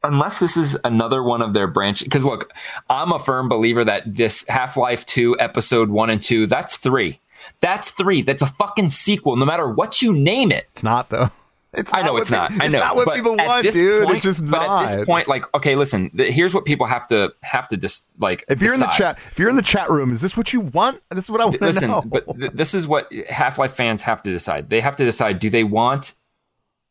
unless this is another one of their branches. Cause look, I'm a firm believer that this Half-Life two episode one and two, that's three, that's three. That's a fucking sequel. No matter what you name it. It's not though. It's I know it's not. People, I know. It's not what but people want, dude. Point, it's just but not. At this point, like, okay, listen. Th- here's what people have to have to just dis- like. If you're decide. in the chat, if you're in the chat room, is this what you want? This is what I want to listen, know. But th- this is what Half-Life fans have to decide. They have to decide: do they want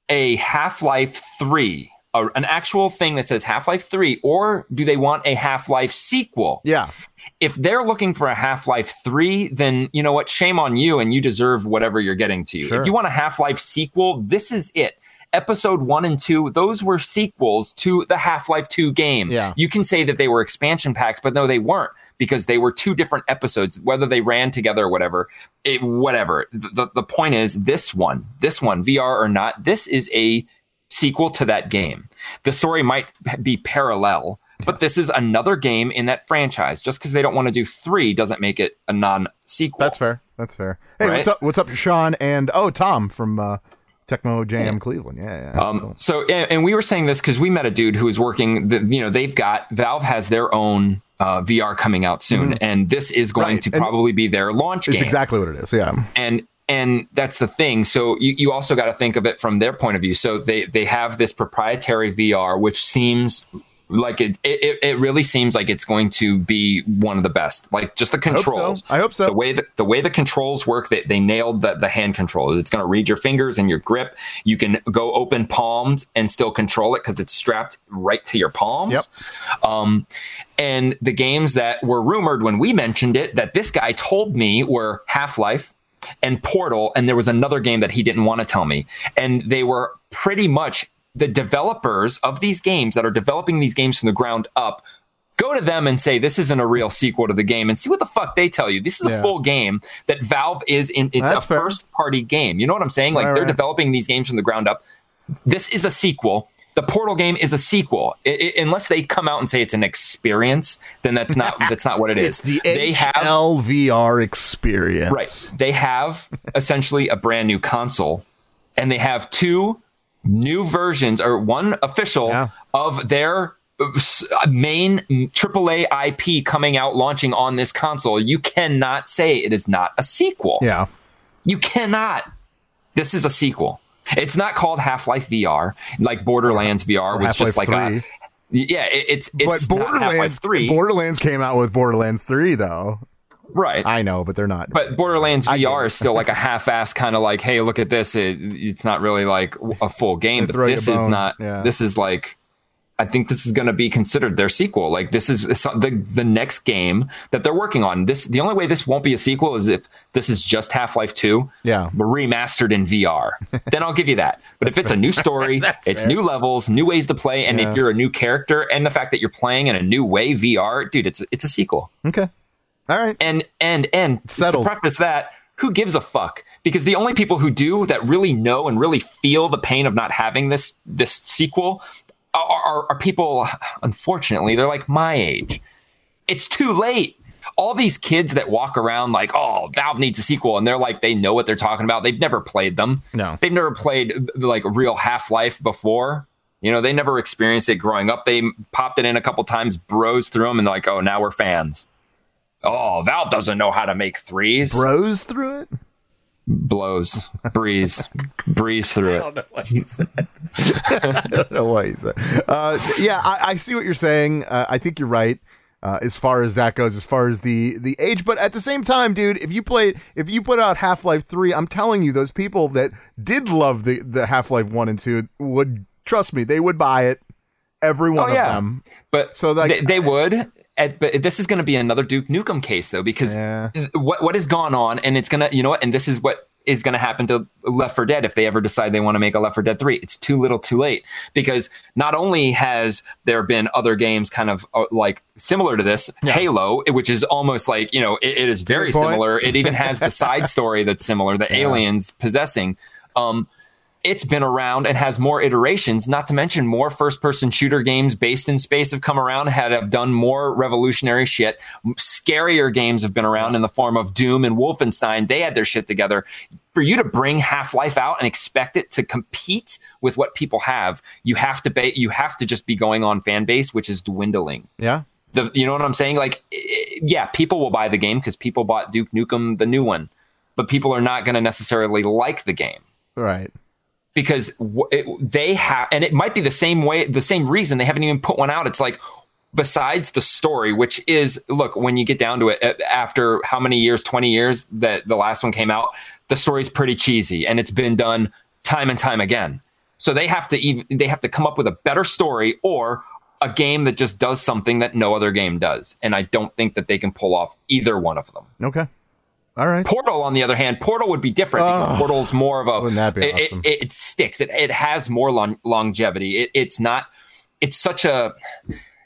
a Half-Life three, a, an actual thing that says Half-Life three, or do they want a Half-Life sequel? Yeah. If they're looking for a Half-Life three, then you know what? Shame on you, and you deserve whatever you're getting to. Sure. If you want a Half-Life sequel, this is it. Episode one and two, those were sequels to the Half-Life two game. Yeah. You can say that they were expansion packs, but no, they weren't, because they were two different episodes, whether they ran together or whatever. It, whatever. The, the point is, this one, this one, V R or not, this is a sequel to that game. The story might be parallel, but this is another game in that franchise. Just because they don't want to do three doesn't make it a non-sequel. That's fair. That's fair. Hey, right? what's up? What's up, Sean? And oh, Tom from uh, Tecmo Jam yeah. Cleveland. Yeah, yeah. Um, cool. So, and, and we were saying this because we met a dude who was working. The, you know, they've got Valve has their own uh, V R coming out soon, mm-hmm. and this is going right. to and probably be their launch. It's game. exactly what it is. Yeah, and. And that's the thing. So you, you also got to think of it from their point of view. So they, they have this proprietary V R, which seems like it, it, it really seems like it's going to be one of the best, like just the controls. I hope so. I hope so. The way that the way the controls work, they, they nailed the, the hand controls. It's going to read your fingers and your grip. You can go open palmed and still control it because it's strapped right to your palms. Yep. Um, and the games that were rumored when we mentioned it, that this guy told me were Half-Life and Portal, and there was another game that he didn't want to tell me, and they were pretty much the developers of these games that are developing these games from the ground up. Go to them and say this isn't a real sequel to the game, and see what the fuck they tell you. This is yeah. a full game that Valve is in. It's That's a fair. first party game. You know what I'm saying? Like right, they're right. developing these games from the ground up. This is a sequel. The Portal game is a sequel. It, it, unless they come out and say it's an experience, then that's not that's not what it is. It's the they H L V R have, experience. Right. They have essentially a brand new console, and they have two new versions, or one official yeah. of their main triple A I P coming out, launching on this console, you cannot say it is not a sequel. Yeah. You cannot. This is a sequel. It's not called Half-Life V R, like Borderlands V R was just like a... Yeah, it, it's it's but Borderlands, not Half-Life three. Borderlands came out with Borderlands three, though. Right. I know, but they're not. But Borderlands V R is still like a half-ass kind of like, hey, look at this. It, it's not really like a full game. But this is not... Yeah. This is like... I think this is going to be considered their sequel. Like, this is the the next game that they're working on. This the only way this won't be a sequel is if this is just Half-Life two, yeah, remastered in V R. Then I'll give you that. But if it's fair. a new story, it's fair. New levels, new ways to play, and yeah. if you're a new character, and the fact that you're playing in a new way, V R, dude, it's it's a sequel. Okay, all right. And and and Settled. To preface that, who gives a fuck? Because the only people who do that really know and really feel the pain of not having this this sequel. Are, are, are people, unfortunately, they're like my age. It's too late. All these kids that walk around like, oh, Valve needs a sequel, and they're like, they know what they're talking about. They've never played them. No. They've never played like real Half-Life before. You know, they never experienced it growing up. They popped it in a couple times, bros through them, and they're like, oh, now we're fans. Oh, Valve doesn't know how to make threes. Bros through it? Blows, breeze, breeze through it. I don't know what you said. I don't know what you said. Uh, yeah, I, I see what you're saying. Uh, I think you're right uh, as far as that goes, as far as the the age. But at the same time, dude, if you played, if you put out Half-Life three, I'm telling you, those people that did love the, the Half-Life one and two would, trust me, they would buy it. Every one oh, yeah. of them. But so like, they, they would. At, but this is going to be another Duke Nukem case, though, because yeah. what what has gone on, and it's going to, you know what, and this is what is going to happen to Left four Dead if they ever decide they want to make a Left four Dead three. It's too little too late, because not only has there been other games kind of uh, like similar to this, yeah. Halo, which is almost like, you know, it, it is very similar. It even has the side story that's similar, the yeah. aliens possessing. Um, it's been around and has more iterations, not to mention more first-person shooter games based in space have come around, had have done more revolutionary shit. Scarier games have been around in the form of Doom and Wolfenstein. They had their shit together. For you to bring Half-Life out and expect it to compete with what people have, you have to ba- you have to just be going on fan base, which is dwindling. Yeah. The, you know what I'm saying? Like, yeah, people will buy the game because people bought Duke Nukem, the new one, but people are not going to necessarily like the game. Right. Because it, they have, and it might be the same way, the same reason they haven't even put one out. It's like, besides the story, which is, look, when you get down to it, after how many years, twenty years that the last one came out, the story's pretty cheesy and it's been done time and time again. So they have to even, they have to come up with a better story or a game that just does something that no other game does. And I don't think that they can pull off either one of them. Okay. All right. Portal, on the other hand, Portal would be different. Oh, because Portal's more of a. Wouldn't that be awesome? It, it, it sticks. It it has more long, longevity. It, it's not. It's such a.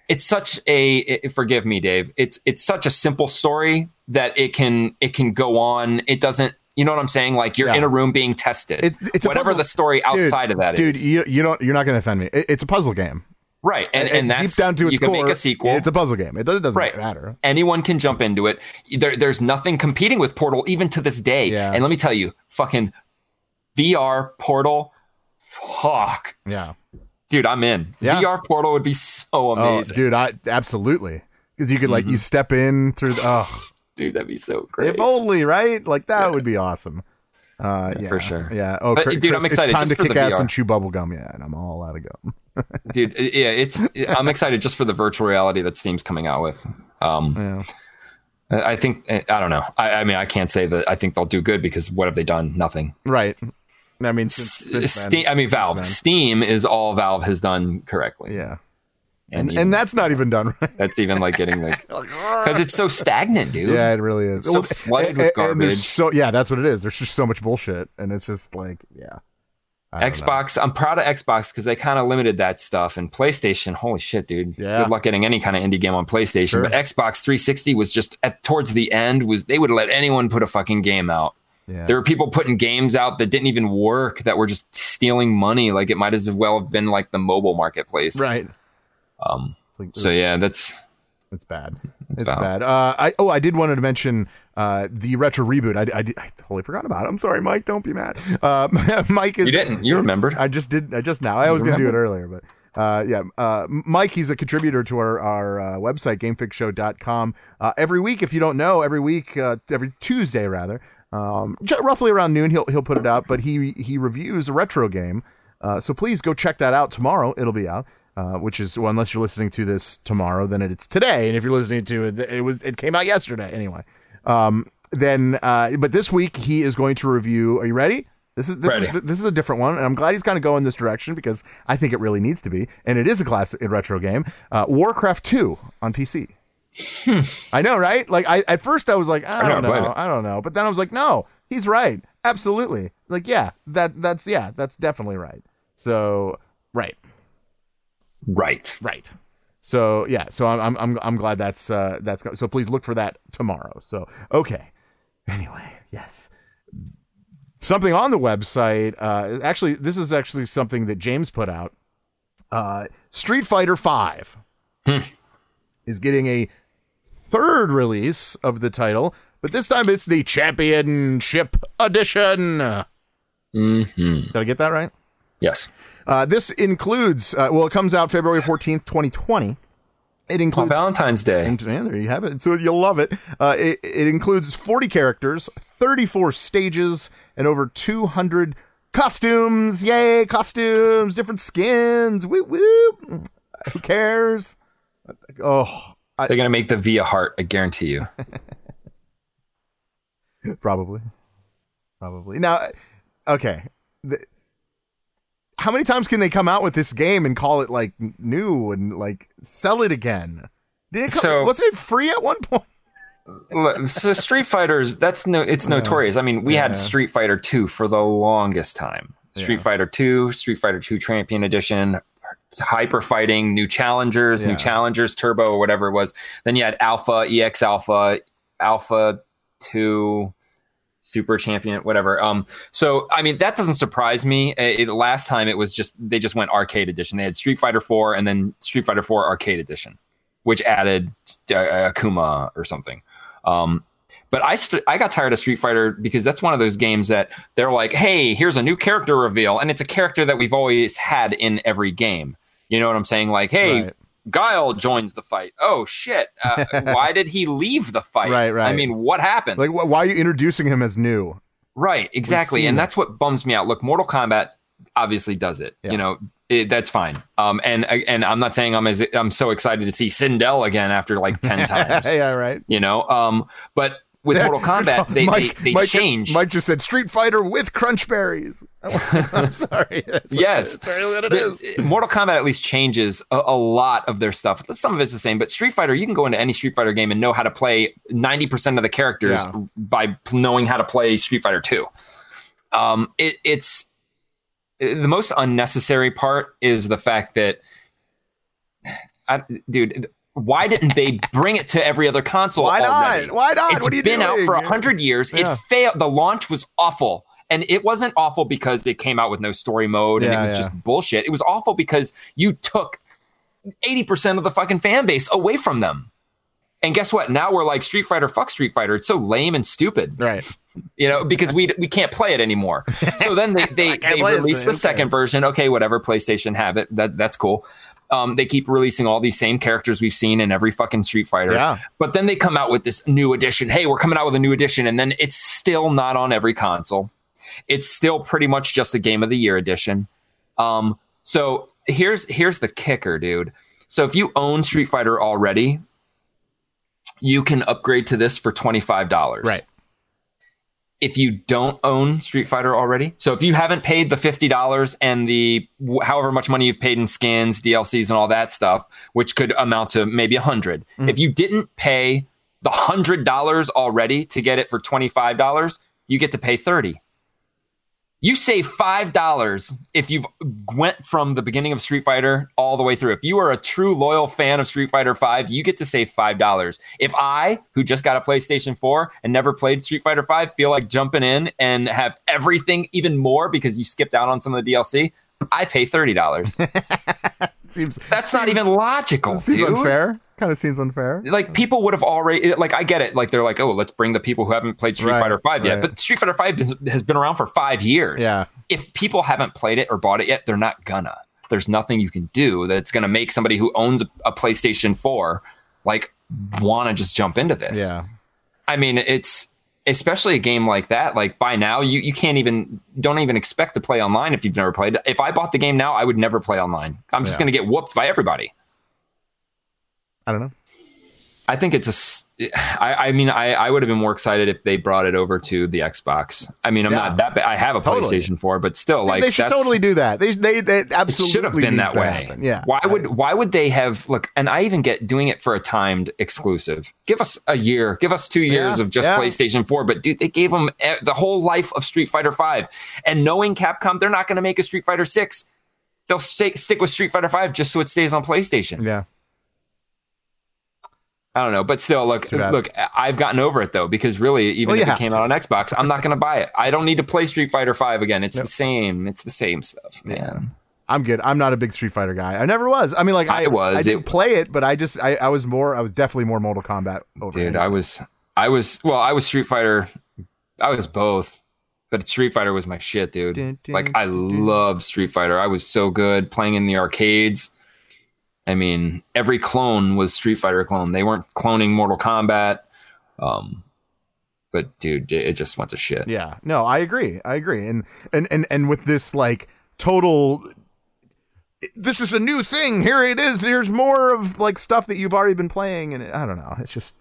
It's such a. It, forgive me, Dave. It's it's such a simple story that it can it can go on. It doesn't. You know what I'm saying? Like, you're yeah. in a room being tested. It, it's whatever the story outside dude, of that dude, is. Dude, you you don't you're not going to offend me. It, it's a puzzle game. Right, and, and, and that's, deep down to its you can core, make a sequel. It's a puzzle game. It doesn't, it doesn't right. matter. Anyone can jump into it. There, there's nothing competing with Portal, even to this day. Yeah. And let me tell you, fucking V R Portal, fuck. Yeah. Dude, I'm in. Yeah. V R Portal would be so amazing. Oh, dude, I absolutely. Because you could, like, mm-hmm. you step in through, the, oh. Dude, that'd be so great. If only, right? Like, that yeah. would be awesome. Uh, yeah, yeah. For sure. Yeah. Oh, but, Chris, dude, I'm excited. It's time just to kick ass V R. And chew bubble gum. Yeah, and I'm all out of gum. Dude, yeah, it's I'm excited just for the virtual reality that Steam's coming out with. Um, yeah. I think I don't know. I, I mean, I can't say that I think they'll do good because what have they done? Nothing. Right. I mean, since, since Steam, then, I mean, Valve. Steam is all Valve has done correctly. Yeah. And, and, even, and that's not even done right. That's even like getting like because it's so stagnant, dude. Yeah, it really is. It's so well, flooded and, with garbage. And so yeah, that's what it is. There's just so much bullshit, and it's just like yeah. Xbox, know. I'm proud of Xbox because they kind of limited that stuff. And PlayStation, holy shit, dude! Yeah. Good luck getting any kind of indie game on PlayStation. Sure. But Xbox three sixty was just at towards the end was they would let anyone put a fucking game out. Yeah. There were people putting games out that didn't even work that were just stealing money. Like it might as well have been like the mobile marketplace, right? Um. Like, so yeah, that's that's bad. That's it's bad. bad. Uh. I oh, I did wanted to mention. Uh, the retro reboot. I, I, did, I totally forgot about it. I'm sorry, Mike. Don't be mad. Uh, Mike is. You didn't. You remembered. I just did. I just now. I you was going to do it earlier, but Uh, yeah, uh, Mike, he's a contributor to our, our uh, website, Game Fix Show dot com. Uh, every week, if you don't know, every week, uh, every Tuesday, rather, um, roughly around noon, he'll he'll put it out, but he, he reviews a retro game. Uh, so please go check that out tomorrow. It'll be out, uh, which is, well, unless you're listening to this tomorrow, then it's today. And if you're listening to it, it was it came out yesterday anyway. Um, then, uh, but this week he is going to review. Are you ready? This is this, ready. Is this is a different one, and I'm glad he's kind of going this direction because I think it really needs to be. And it is a classic retro game, uh, Warcraft two on P C. Hmm. I know, right? Like I at first I was like, I don't I know, know. I don't know, but then I was like, no, he's right. Absolutely. Like, yeah, that that's yeah, that's definitely right. So, right. Right. Right. So, yeah, so I'm I'm I'm glad that's uh, that's so please look for that tomorrow. So, okay. Anyway, yes. Something on the website, uh, actually this is actually something that James put out. Uh, Street Fighter five hmm. is getting a third release of the title. But this time it's the Championship Edition. Mm-hmm. Did I get that right? Yes. Uh, this includes, uh, well, it comes out February fourteenth, twenty twenty. It includes on Valentine's Day. And, and there you have it. So you'll love it. Uh, it. It includes forty characters, thirty-four stages, and over two hundred costumes. Yay, costumes, different skins. Woo woo. Who cares? Oh, I, they're going to make the V a heart, I guarantee you. Probably. Probably. Now, okay. The, how many times can they come out with this game and call it like new and like sell it again? Did it come, so, wasn't it free at one point? Look, so Street Fighters, that's no it's yeah. notorious. I mean, we yeah. had Street Fighter two for the longest time. Street yeah. Fighter two, Street Fighter two Champion Edition, Hyper Fighting, New Challengers, yeah. New Challengers Turbo or whatever it was. Then you had Alpha, E X Alpha, Alpha to Super Champion, whatever. Um, so I mean, that doesn't surprise me. It, last time it was just they just went Arcade Edition. They had Street Fighter four and then Street Fighter four Arcade Edition, which added uh, Akuma or something. Um, but I st- I got tired of Street Fighter because that's one of those games that they're like, hey, here's a new character reveal, and it's a character that we've always had in every game. You know what I'm saying? Like, hey. Right. Guile joins the fight. Oh, shit. Uh, why did he leave the fight? Right, right. I mean, what happened? Like, wh- why are you introducing him as new? Right, exactly. And this. That's what bums me out. Look, Mortal Kombat obviously does it. Yeah. You know, it, that's fine. Um, and and I'm not saying I'm as I'm so excited to see Sindel again after like ten times. Yeah, right. You know, um, but with Mortal Kombat, they, Mike, they, they Mike, change. Mike just said Street Fighter with Crunch Berries. I'm sorry. That's yes. Like, that's really what it is. Mortal Kombat at least changes a, a lot of their stuff. Some of it's the same, but Street Fighter, you can go into any Street Fighter game and know how to play ninety percent of the characters yeah. by knowing how to play Street Fighter two. Um, it, it's it, the most unnecessary part is the fact that, I, dude, why didn't they bring it to every other console? Why not? Already? Why not? It's what are you been doing? Out for a hundred years. Yeah. It failed. The launch was awful, and it wasn't awful because it came out with no story mode and yeah, it was yeah. just bullshit. It was awful because you took eighty percent of the fucking fan base away from them. And guess what? Now we're like Street Fighter, fuck Street Fighter. It's so lame and stupid, right? You know, because we we can't play it anymore. So then they they, they released the second version. Okay, whatever. PlayStation have it. That that's cool. Um, they keep releasing all these same characters we've seen in every fucking Street Fighter. Yeah. But then they come out with this new edition. Hey, we're coming out with a new edition. And then it's still not on every console. It's still pretty much just a Game of the Year edition. Um, so here's here's the kicker, dude. So if you own Street Fighter already, you can upgrade to this for twenty-five dollars. Right. If you don't own Street Fighter already, so if you haven't paid the fifty dollars and the wh- however much money you've paid in skins, D L Cs, and all that stuff, which could amount to maybe one hundred dollars. Mm-hmm. If you didn't pay the one hundred dollars already to get it for twenty-five dollars, you get to pay thirty dollars. You save five dollars if you've went from the beginning of Street Fighter all the way through. If you are a true loyal fan of Street Fighter five, you get to save five dollars. If I, who just got a PlayStation four and never played Street Fighter five, feel like jumping in and have everything even more because you skipped out on some of the D L C, I pay thirty dollars. seems, That's seems, not even logical, seems dude. Unfair. Kind of seems unfair. Like, people would have already, like, I get it. Like, they're like, oh, let's bring the people who haven't played Street Fighter five yet. Right. But Street Fighter five has been around for five years. Yeah. If people haven't played it or bought it yet, they're not gonna. there's nothing you can do that's going to make somebody who owns a, a PlayStation four like want to just jump into this. Yeah. I mean, it's especially a game like that. Like by now, you you can't even don't even expect to play online if you've never played. If I bought the game now, I would never play online. I'm just yeah. going to get whooped by everybody. I don't know. I think it's a. I, I mean, I, I would have been more excited if they brought it over to the Xbox. I mean, I'm yeah. not that bad. I have a totally. PlayStation four, but still, they, like they should that's, totally do that. They they, they absolutely should have been that way. Yeah. Why right. would Why would they have look? And I even get doing it for a timed exclusive. Give us a year. Give us two years yeah. of just yeah. PlayStation four. But dude, they gave them the whole life of Street Fighter five. And knowing Capcom, they're not going to make a Street Fighter six. They'll st- stick with Street Fighter five just so it stays on PlayStation. Yeah. I don't know, but still, look, look, I've gotten over it though, because really, even well, if it came to. out on Xbox, I'm not going to buy it. I don't need to play Street Fighter five again. It's nope. the same. It's the same stuff, man. I'm good. I'm not a big Street Fighter guy. I never was. I mean, like I, I was. I didn't it, play it, but I just, I, I was more. I was definitely more Mortal Kombat. Over dude, anyway. I was, I was. Well, I was Street Fighter. I was both, but Street Fighter was my shit, dude. Dun, dun, like I dun. loved Street Fighter. I was so good playing in the arcades. I mean, every clone was Street Fighter clone. They weren't cloning Mortal Kombat. Um, but dude, it just went to shit. Yeah, no, I agree. I agree. And, and, and, and with this like total, this is a new thing. Here it is. Here's more of like stuff that you've already been playing. And it, I don't know. It's just,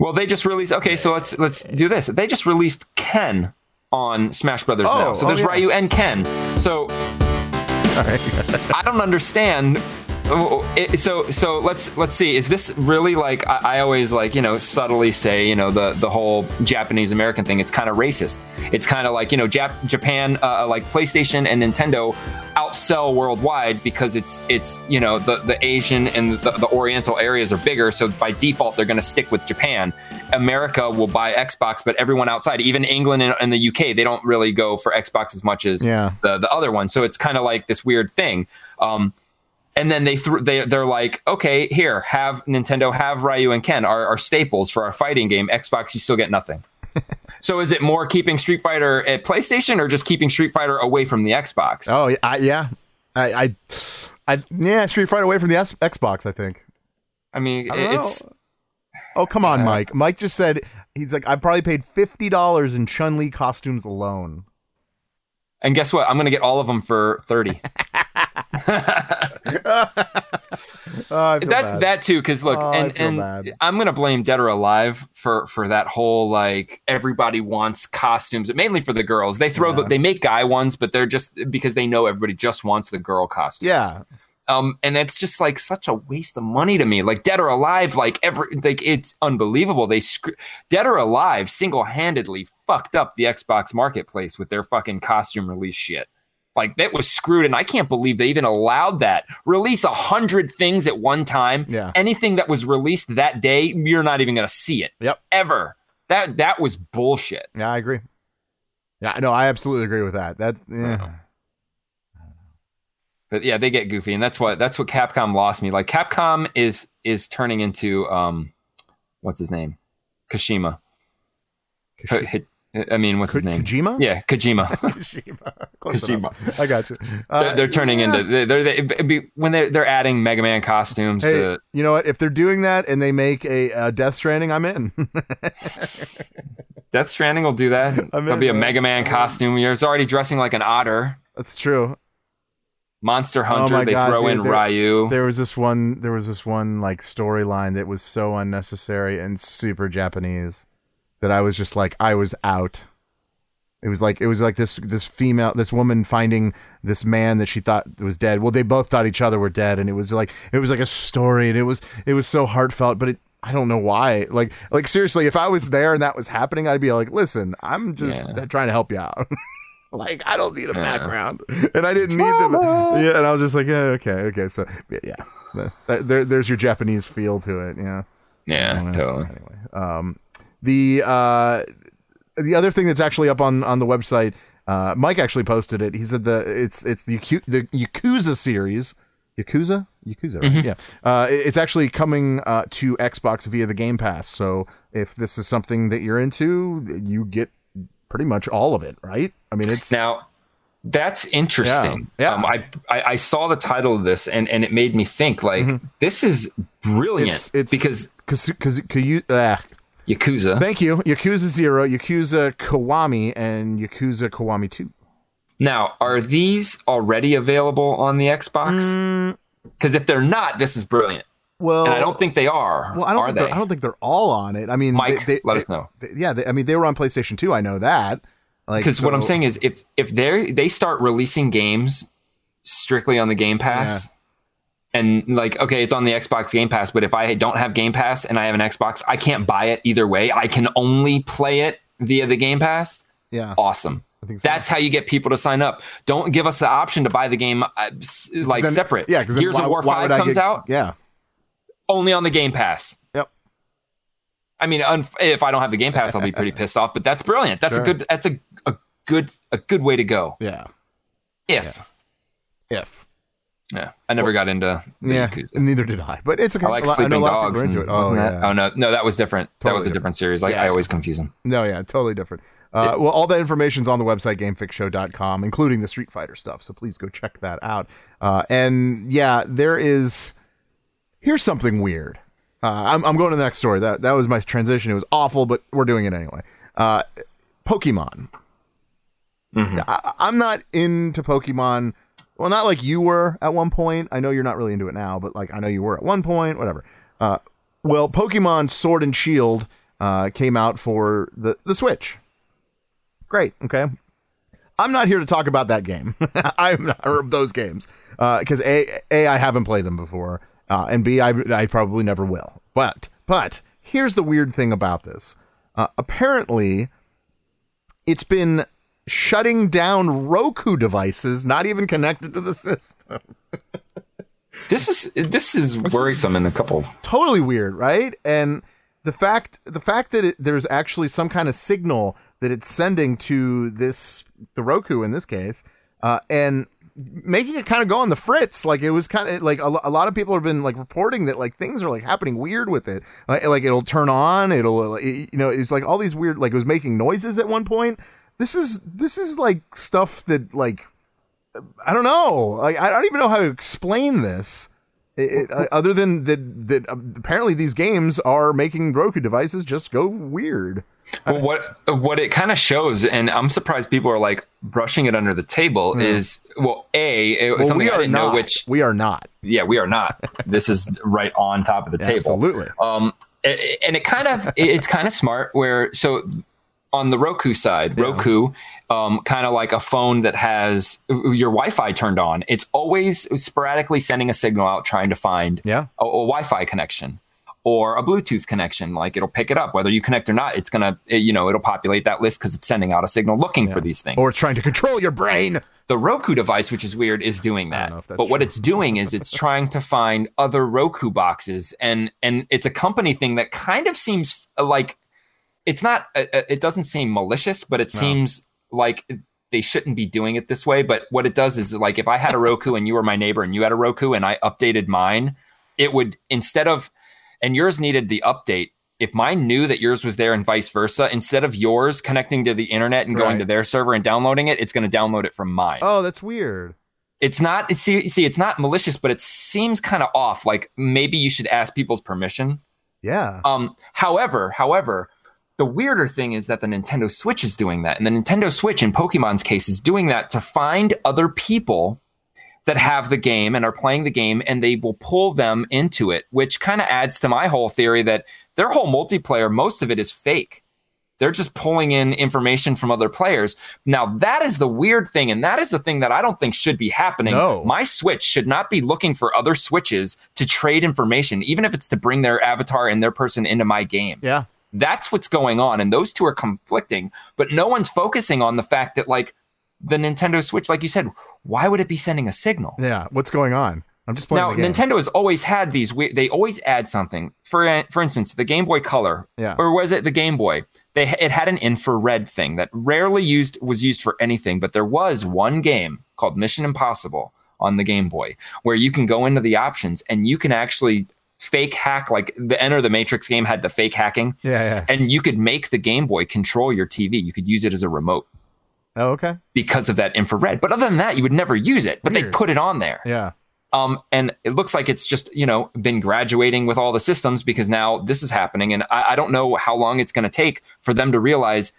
well, they just released. Okay. So let's, let's do this. They just released Ken on Smash Brothers. Oh, now. So oh, there's yeah. Ryu and Ken. So sorry. I don't understand. So so let's let's see. Is this really like I, I always like you know subtly say you know the, the whole Japanese American thing? It's kind of racist. It's kind of like you know Jap- Japan uh, like PlayStation and Nintendo outsell worldwide because it's it's you know the, the Asian and the, the Oriental areas are bigger. So by default they're going to stick with Japan. America will buy Xbox, but everyone outside, even England and, and the U K, they don't really go for Xbox as much as yeah. the the other one. So it's kind of like this weird thing. Um, And then they threw, they they're like, okay, here, have Nintendo, have Ryu and Ken, our, our staples for our fighting game. Xbox, you still get nothing. So is it more keeping Street Fighter at PlayStation or just keeping Street Fighter away from the Xbox? Oh I, yeah, I, I, I, yeah, Street Fighter away from the S- Xbox. I think. I mean, I it's. Know. Oh come on, uh, Mike! Mike just said he's like, I probably paid fifty dollars in Chun-Li costumes alone. And guess what? I'm gonna get all of them for thirty. oh, that bad. that too, because look, oh, and, and I'm gonna blame Dead or Alive for for that whole like everybody wants costumes, mainly for the girls. They throw yeah. the, they make guy ones, but they're just because they know everybody just wants the girl costumes. Yeah, um, and it's just like such a waste of money to me. Like Dead or Alive, like every like it's unbelievable. They sc- Dead or Alive single-handedly fucked up the Xbox marketplace with their fucking costume release shit. Like that was screwed, and I can't believe they even allowed that. Release a hundred things at one time. Yeah. Anything that was released that day, you're not even going to see it. Yep. Ever. That that was bullshit. Yeah, I agree. Yeah, no, I absolutely agree with that. That's yeah. I don't know. But yeah, they get goofy, and that's what that's what Capcom lost me. Like Capcom is is turning into um, what's his name, Kashima. Kish- I mean, what's K- his name? Kojima? Yeah, Kojima. Kojima. Close Kojima. I got you. Uh, they're, they're turning yeah. into they're, they're, it'd be, when they're they're adding Mega Man costumes. Hey, to... You know what? If they're doing that and they make a uh, Death Stranding, I'm in. Death Stranding will do that. I'm There'll in, be a man. Mega Man costume. You're already dressing like an otter. That's true. Monster Hunter. Oh they God, throw dude, in there, Ryu. There was this one. There was this one like storyline that was so unnecessary and super Japanese. That I was just like I was out. It was like it was like this this female this woman finding this man that she thought was dead. Well, they both thought each other were dead, and it was like it was like a story, and it was it was so heartfelt. But it, I don't know why. Like like seriously, if I was there and that was happening, I'd be like, listen, I'm just yeah. trying to help you out. Like I don't need a yeah. background, and I didn't need them. Yeah, and I was just like, yeah, okay, okay. So yeah, yeah. There, there's your Japanese feel to it. Yeah. Yeah. Totally. Anyway. Um. The uh, the other thing that's actually up on, on the website, uh, Mike actually posted it. He said the it's it's the the Yakuza series, Yakuza, Yakuza, right? Mm-hmm. Yeah. Uh, it's actually coming uh, to Xbox via the Game Pass. So if this is something that you're into, you get pretty much all of it, right? I mean, it's now That's interesting. Yeah. Yeah. Um, I, I I saw the title of this, and, and it made me think, like, mm-hmm. this is brilliant. It's, it's because cause, cause, cause you, uh, Yakuza. Thank you. Yakuza Zero, Yakuza Kiwami, and Yakuza Kiwami two. Now, are these already available on the Xbox? Because mm. if they're not, this is brilliant. Well, and I don't think they are. Well, I don't. Are think they? I don't think they're all on it. I mean, Mike, they, they, let they, us know. They, yeah, they, I mean, they were on PlayStation two. I know that. Because like, so, what I'm saying is, if if they they start releasing games strictly on the Game Pass, yeah. and like, okay, it's on the Xbox Game Pass, but if I don't have Game Pass and I have an Xbox, I can't buy it either way. I can only play it via the Game Pass. Yeah, awesome. I think so. That's how you get people to sign up. Don't give us the option to buy the game uh, like then, separate. Yeah, because Gears of War five comes get, out. Yeah. Only on the Game Pass. Yep. I mean, un- if I don't have the Game Pass, I'll be pretty pissed off. But that's brilliant. That's sure. a good. That's a, a good a good way to go. Yeah. If. Yeah. If. Yeah. I never well, got into. Yeah. Yakuza. Neither did I. But it's okay. I like Sleeping Dogs. And, it. Oh, yeah. that, oh no, no, that was different. Totally that was a different, different series. Like yeah. I always confuse them. No, yeah, totally different. Uh, well, all that information's on the website, Game Fix Show dot com, including the Street Fighter stuff. So please go check that out. Uh, and yeah, there is. Here's something weird. Uh, I'm, I'm going to the next story. That that was my transition. It was awful, but we're doing it anyway. Uh, Pokemon. Mm-hmm. I, I'm not into Pokemon. Well, not like you were at one point. I know you're not really into it now, but like I know you were at one point. Whatever. Uh, well, Pokemon Sword and Shield uh, came out for the, the Switch. Great. Okay. I'm not here to talk about that game. I'm not, or those games because uh, a, a I haven't played them before. Uh, and B, I, I probably never will. But but here's the weird thing about this. Uh, apparently, it's been shutting down Roku devices, not even connected to the system. This is this is worrisome in a couple. Totally weird, right? And the fact the fact that it, there's actually some kind of signal that it's sending to this the Roku in this case, uh, and. Making it kind of go on the fritz. Like it was kind of like a, a lot of people have been like reporting that like things are like happening weird with it. Like, like it'll turn on. It'll, it, you know, it's like all these weird, like it was making noises at one point. This is, this is like stuff that like, I don't know. Like, I don't even know how to explain this it, it, other than that, that apparently these games are making Roku devices just go weird. Well, what what it kind of shows, and I'm surprised people are like brushing it under the table, mm. is well, a it, well, something we are I didn't not. know which we are not. Yeah, we are not. This is right on top of the yeah, table, absolutely. Um, it, and it kind of it, it's kind of smart. Where so on the Roku side, yeah. Roku, um, kind of like a phone that has your Wi-Fi turned on. It's always sporadically sending a signal out, trying to find yeah. a, a Wi-Fi connection. Or a Bluetooth connection, like it'll pick it up. Whether you connect or not, it's going to, you know, it'll populate that list because it's sending out a signal looking yeah. for these things. Or it's trying to control your brain. The Roku device, which is weird, is doing that. But true. What it's doing is it's trying to find other Roku boxes. And and it's a company thing that kind of seems like it's not, it doesn't seem malicious, but it no. seems like they shouldn't be doing it this way. But what it does is like if I had a Roku and you were my neighbor and you had a Roku and I updated mine, it would, instead of, and yours needed the update. If mine knew that yours was there and vice versa, instead of yours connecting to the internet and going right. to their server and downloading it, it's going to download it from mine. Oh, that's weird. It's not, see, see, it's not malicious, but it seems kind of off. Like maybe you should ask people's permission. Yeah. Um. However, however, the weirder thing is that the Nintendo Switch is doing that. And the Nintendo Switch in Pokemon's case is doing that to find other people that have the game and are playing the game, and they will pull them into it, which kind of adds to my whole theory that their whole multiplayer, most of it is fake. They're just pulling in information from other players. Now, that is the weird thing, and that is the thing that I don't think should be happening. No. My Switch should not be looking for other Switches to trade information, even if it's to bring their avatar and their person into my game. Yeah. That's what's going on, and those two are conflicting, but no one's focusing on the fact that, like, the Nintendo Switch, like you said, why would it be sending a signal? Yeah, what's going on? I'm just playing. Now, the game. Nintendo has always had these weird, they always add something. For for instance, the Game Boy Color, yeah. or was it the Game Boy? They it had an infrared thing that rarely used was used for anything, but there was one game called Mission Impossible on the Game Boy where you can go into the options and you can actually fake hack, like the Enter the Matrix game had the fake hacking. Yeah, yeah. And you could make the Game Boy control your T V. You could use it as a remote. Oh, okay. Because of that infrared. But other than that, you would never use it. But Weird. They put it on there. Yeah. Um, and it looks like it's just, you know, been graduating with all the systems, because now this is happening. And I, I don't know how long it's going to take for them to realize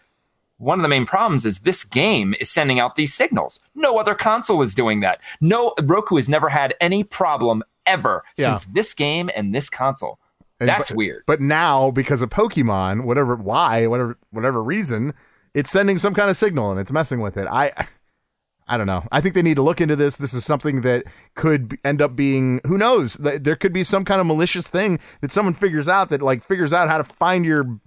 one of the main problems is this game is sending out these signals. No other console is doing that. No, Roku has never had any problem ever yeah. since this game and this console. And That's but, weird. But now, because of Pokemon, whatever, why, whatever, whatever reason, it's sending some kind of signal and it's messing with it. I... I don't know. I think they need to look into this. This is something that could end up being, who knows? There could be some kind of malicious thing that someone figures out that like figures out how to find your,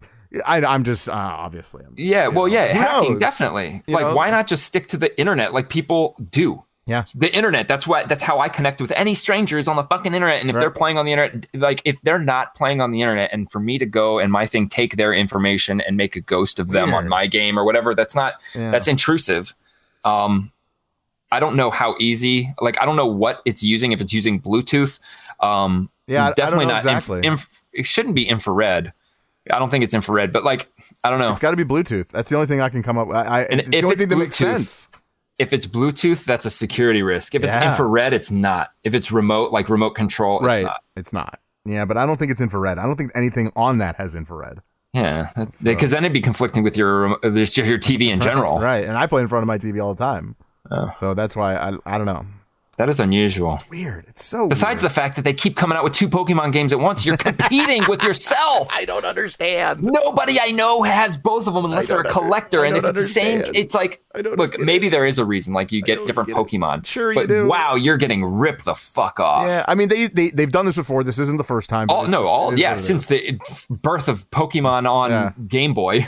I, I'm just, uh, obviously. I'm, yeah. Well, know. yeah. Hacking, definitely. You like, know? Why not just stick to the internet like people do? Yeah. The internet. That's what, that's how I connect with any strangers on the fucking internet. And if right. they're playing on the internet, like if they're not playing on the internet, and for me to go and my thing, take their information and make a ghost of them Weird. on my game or whatever, that's not, yeah. that's intrusive. Um, I don't know how easy, like, I don't know what it's using, if it's using Bluetooth. Um, yeah, definitely not. Exactly. Inf, inf, it shouldn't be infrared. I don't think it's infrared, but like, I don't know. It's got to be Bluetooth. That's the only thing I can come up with. I, and it's the only thing that makes sense. If it's Bluetooth, that's a security risk. If yeah. it's infrared, it's not. If it's remote, like remote control, it's right. not. It's not. Yeah, but I don't think it's infrared. I don't think anything on that has infrared. Yeah, because so. then it'd be conflicting with your, just your T V in general. Right, and I play in front of my T V all the time. Oh. So that's why I I don't know. That is unusual. It's weird. It's so Besides weird. the fact that they keep coming out with two Pokemon games at once, you're competing with yourself. I don't understand. Nobody I know has both of them unless they're a collector. And if it's the same, it's like, look, maybe it. there is a reason. Like you get different get Pokemon. Sure you but do. Wow, you're getting ripped the fuck off. Yeah, I mean, they, they, they've done this before. This isn't the first time. But all, no, just, all yeah, since the birth of Pokemon on yeah. Game Boy,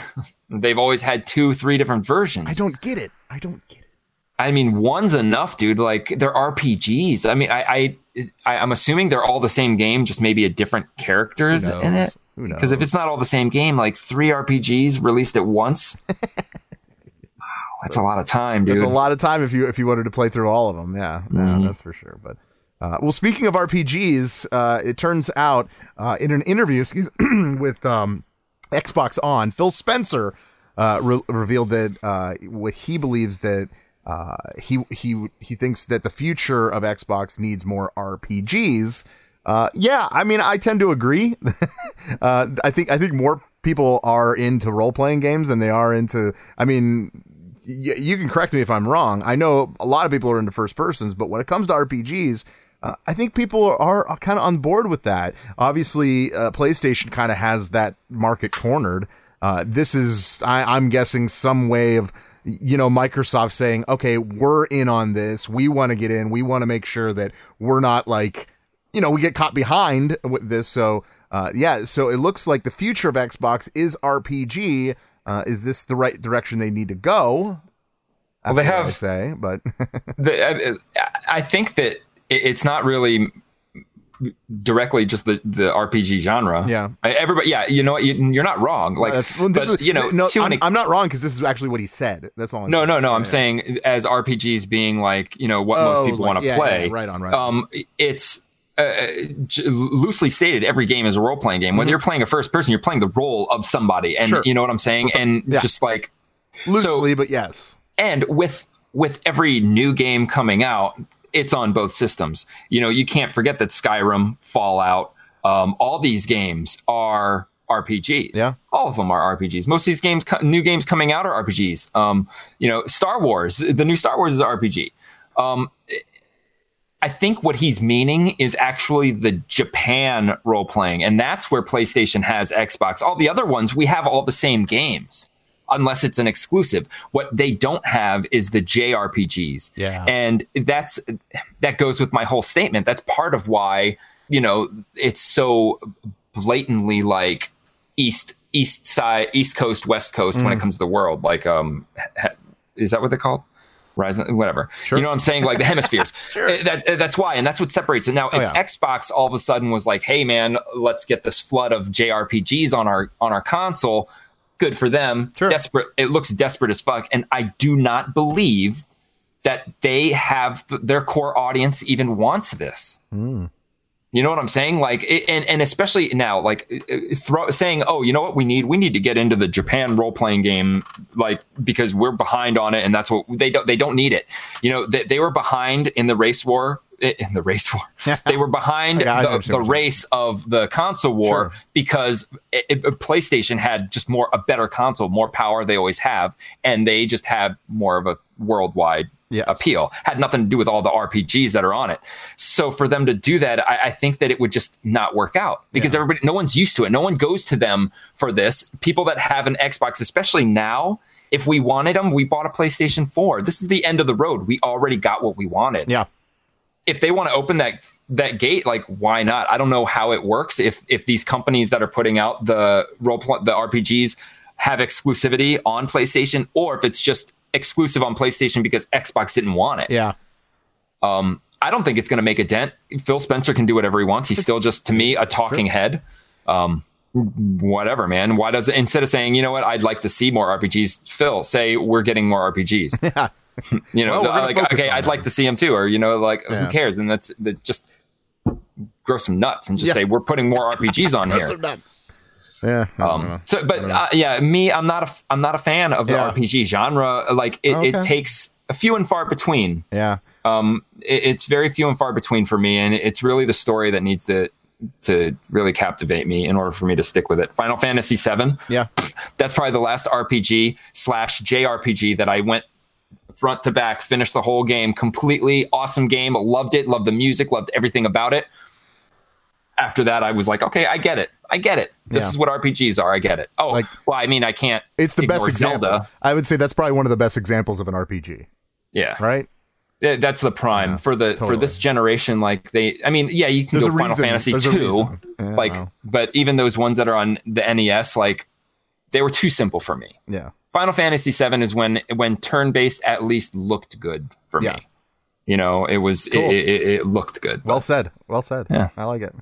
they've always had two, three different versions. I don't get it. I don't get it. I mean, one's enough, dude. Like, they're R P Gs. I mean, I, I, I, I'm assuming they're all the same game, just maybe a different characters in it. Because if it's not all the same game, like three R P Gs released at once, wow, that's so, a lot of time, dude. That's a lot of time if you if you wanted to play through all of them. Yeah, yeah mm-hmm. that's for sure. But uh, well, speaking of R P Gs, uh, it turns out uh, in an interview, excuse, with um, Xbox On, Phil Spencer uh, re- revealed that uh, what he believes that. Uh, he he he thinks that the future of Xbox needs more R P Gs. Uh, yeah, I mean, I tend to agree. uh, I think I think more people are into role playing games than they are into. I mean, y- you can correct me if I'm wrong. I know a lot of people are into first persons, but when it comes to R P Gs. Uh, I think people are, are kind of on board with that. Obviously, uh, PlayStation kind of has that market cornered. Uh, this is I, I'm guessing some way of. You know, Microsoft saying, okay, we're in on this. We want to get in. We want to make sure that we're not like, you know, we get caught behind with this. So, uh, yeah, so it looks like the future of Xbox is R P G. Uh, is this the right direction they need to go? Well, they have, I say, but the, I, I think that it's not really directly just the the R P G genre. Yeah, everybody. Yeah, you know what? You, you're not wrong. Like, well, this but, is, you know, no, I'm, I'm not wrong because this is actually what he said. That's all. I'm no, saying. no, no. I'm yeah. saying as R P Gs being like, you know, what oh, most people like, want to yeah, play. Yeah, right on. Right. Um, on. It's uh, j- loosely stated. Every game is a role playing game. Mm-hmm. Whether you're playing a first person, you're playing the role of somebody, and sure. you know what I'm saying. Perfect. And yeah. just like loosely, so, but yes. And with with every new game coming out. It's on both systems. You know, you can't forget that Skyrim, Fallout, um, all these games are R P Gs. Yeah. All of them are R P Gs. Most of these games, new games coming out are R P Gs. Um, you know, Star Wars, the new Star Wars is an R P G. Um, I think what he's meaning is actually the Japan role-playing, and that's where PlayStation has Xbox. All the other ones, we have all the same games. Unless it's an exclusive. What they don't have is the J R P Gs. Yeah. And that's that goes with my whole statement. That's part of why, you know, it's so blatantly like East East side, East Coast, West Coast mm. when it comes to the world. Like, um, is that what they're called? Horizon, whatever. Sure. You know what I'm saying? Like the hemispheres. Sure. That, that's why. And that's what separates it. Now, if oh, yeah. Xbox all of a sudden was like, hey, man, let's get this flood of J R P Gs on our on our console. Good for them. Sure. Desperate. It looks desperate as fuck. And I do not believe that they have th- their core audience even wants this. Mm. You know what I'm saying? Like, it, and, and especially now, like throw, saying, oh, you know what we need? We need to get into the Japan role-playing game, like, because we're behind on it. And that's what they don't, they don't need it. You know, they, they were behind in the race war. in the race war. They were behind the, the race of the console war, sure, because it, it, PlayStation had just more, a better console, more power. They always have. And they just have more of a worldwide, yes, appeal. Had nothing to do with all the R P Gs that are on it. So for them to do that, I, I think that it would just not work out, because, yeah, everybody, no one's used to it. No one goes to them for this. People that have an Xbox, especially now, if we wanted them, we bought a PlayStation four. This is the end of the road. We already got what we wanted. Yeah. If they want to open that that gate, like, why not? I don't know how it works. If if these companies that are putting out the role pl- the R P Gs have exclusivity on PlayStation, or if it's just exclusive on PlayStation because Xbox didn't want it. Yeah. Um, I don't think it's going to make a dent. Phil Spencer can do whatever he wants. He's still just, to me, a talking sure. head. Um, whatever, man. Why does it, instead of saying, you know what, I'd like to see more R P Gs, Phil, say we're getting more R P Gs. Yeah. You know, well, like, okay, I'd that. like to see him too, or, you know, like, yeah, who cares? And that's that just grow some nuts and just, yeah, say we're putting more R P Gs on here. Nuts. Yeah. Um. So, but uh, yeah, me, I'm not a, I'm not a fan of the, yeah, R P G genre. Like, it, okay. it takes a few and far between. Yeah. Um. It, it's very few and far between for me, and it's really the story that needs to to really captivate me in order for me to stick with it. Final Fantasy seven. Yeah. That's probably the last R P G slash J R P G that I went front to back, finished the whole game completely. Awesome game. Loved it. Loved the music. Loved everything about it. After that, I was like, okay, I get it. I get it. This, yeah, is what R P Gs are. I get it. Oh, like, well, I mean, I can't. It's the best example. Zelda. I would say that's probably one of the best examples of an R P G. Yeah. Right? Yeah, that's the prime, yeah, for the totally. for this generation. Like, they, I mean, yeah, you can There's go Final reason. Fantasy There's two. Yeah, like, wow. But even those ones that are on the N E S, like, they were too simple for me. Yeah. Final Fantasy seven is when when turn-based at least looked good for, yeah, me. You know, it was cool. it, it, it looked good. But, well said. Well said. Yeah. I like it.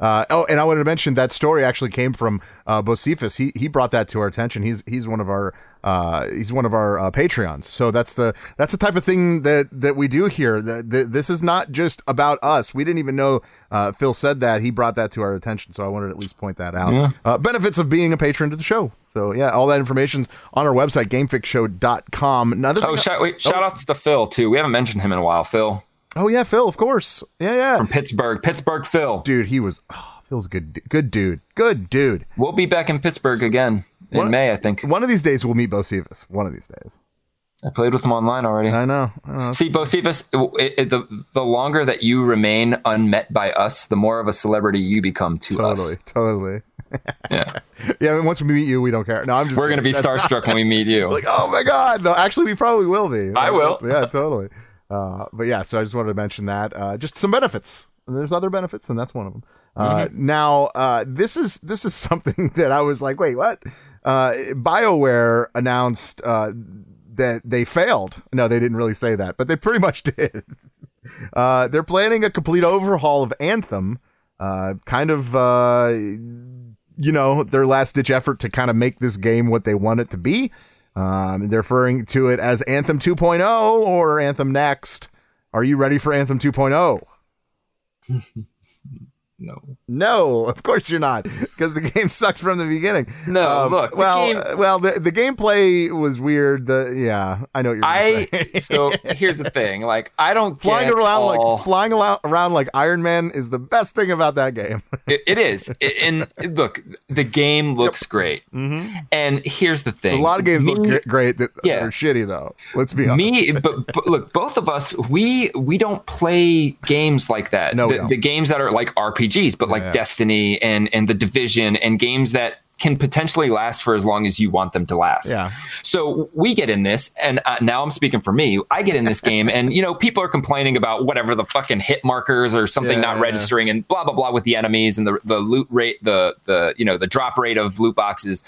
uh, oh, and I wanted to mention that story actually came from uh, Bocephus. He he brought that to our attention. He's he's one of our uh, he's one of our uh, Patreons. So that's the that's the type of thing that that we do here. The, the, this is not just about us. We didn't even know uh, Phil said that. He brought that to our attention. So I wanted to at least point that out. Yeah. Uh, benefits of being a patron to the show. So, yeah, all that information's on our website, game fix show dot com. Another oh, shout, wait, shout oh. outs to Phil, too. We haven't mentioned him in a while, Phil. Oh, yeah, Phil, of course. Yeah, yeah. From Pittsburgh. Pittsburgh Phil. Dude, he was... Oh, Phil's good, good dude. Good dude. We'll be back in Pittsburgh again in one, May, I think. One of these days, we'll meet Bocephus. One of these days. I played with him online already. I know. I know. See, Bocephus, it, it, the, the longer that you remain unmet by us, the more of a celebrity you become to totally, us. Totally, totally. Yeah, yeah. I mean, once we meet you, we don't care. No, I'm just. We're kidding. Gonna be That's starstruck not... when we meet you. Like, oh my god! No, actually, we probably will be. I will. Yeah, totally. Uh, but yeah, so I just wanted to mention that. Uh, just some benefits. There's other benefits, and that's one of them. Uh, mm-hmm. Now, uh, this is this is something that I was like, wait, what? Uh, BioWare announced uh, that they failed. No, they didn't really say that, but they pretty much did. Uh, they're planning a complete overhaul of Anthem. Uh, kind of. Uh, You know, their last ditch effort to kind of make this game what they want it to be. Um, they're referring to it as Anthem two point oh or Anthem Next. Are you ready for Anthem two point oh? No. No, of course you're not, because the game sucks from the beginning. No, um, look. Well, the game... well, the, the gameplay was weird. The yeah, I know what you're I, gonna say. So here's the thing: like, I don't flying get around all... like flying around like Iron Man is the best thing about that game. It, it is, it, and look, the game looks yep. great. Mm-hmm. And here's the thing: a lot of games me, look great that yeah. are shitty, though. Let's be honest. Me, but, but look, both of us, we we don't play games like that. No, the, no. the games that are like R P G. But like yeah. Destiny and and The Division and games that can potentially last for as long as you want them to last. Yeah. So we get in this, and uh, now I'm speaking for me. I get in this game, and you know people are complaining about whatever the fucking hit markers or something yeah, not yeah. registering and blah blah blah with the enemies and the the loot rate, the the you know the drop rate of loot boxes.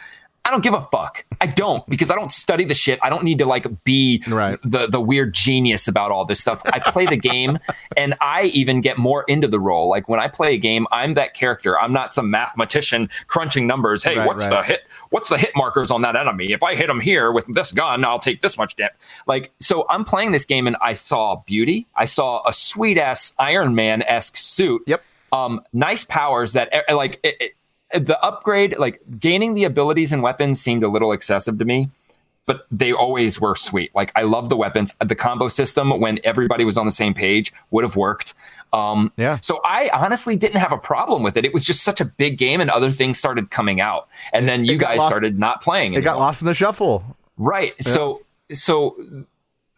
I don't give a fuck. I don't, because I don't study the shit. I don't need to like be right. the, the weird genius about all this stuff. I play the game, and I even get more into the role. Like when I play a game, I'm that character. I'm not some mathematician crunching numbers. Hey, right, what's right. the hit? What's the hit markers on that enemy? If I hit him here with this gun, I'll take this much damage. Like, so I'm playing this game, and I saw beauty. I saw a sweet ass Iron Man esque suit. Yep. um, nice powers that like it, it, the upgrade, like gaining the abilities and weapons seemed a little excessive to me, but they always were sweet. Like I love the weapons, the combo system when everybody was on the same page would have worked. Um, yeah. So I honestly didn't have a problem with it. It was just such a big game and other things started coming out and then you guys lost, started not playing. It anymore. Got lost in the shuffle. Right. Yeah. So, so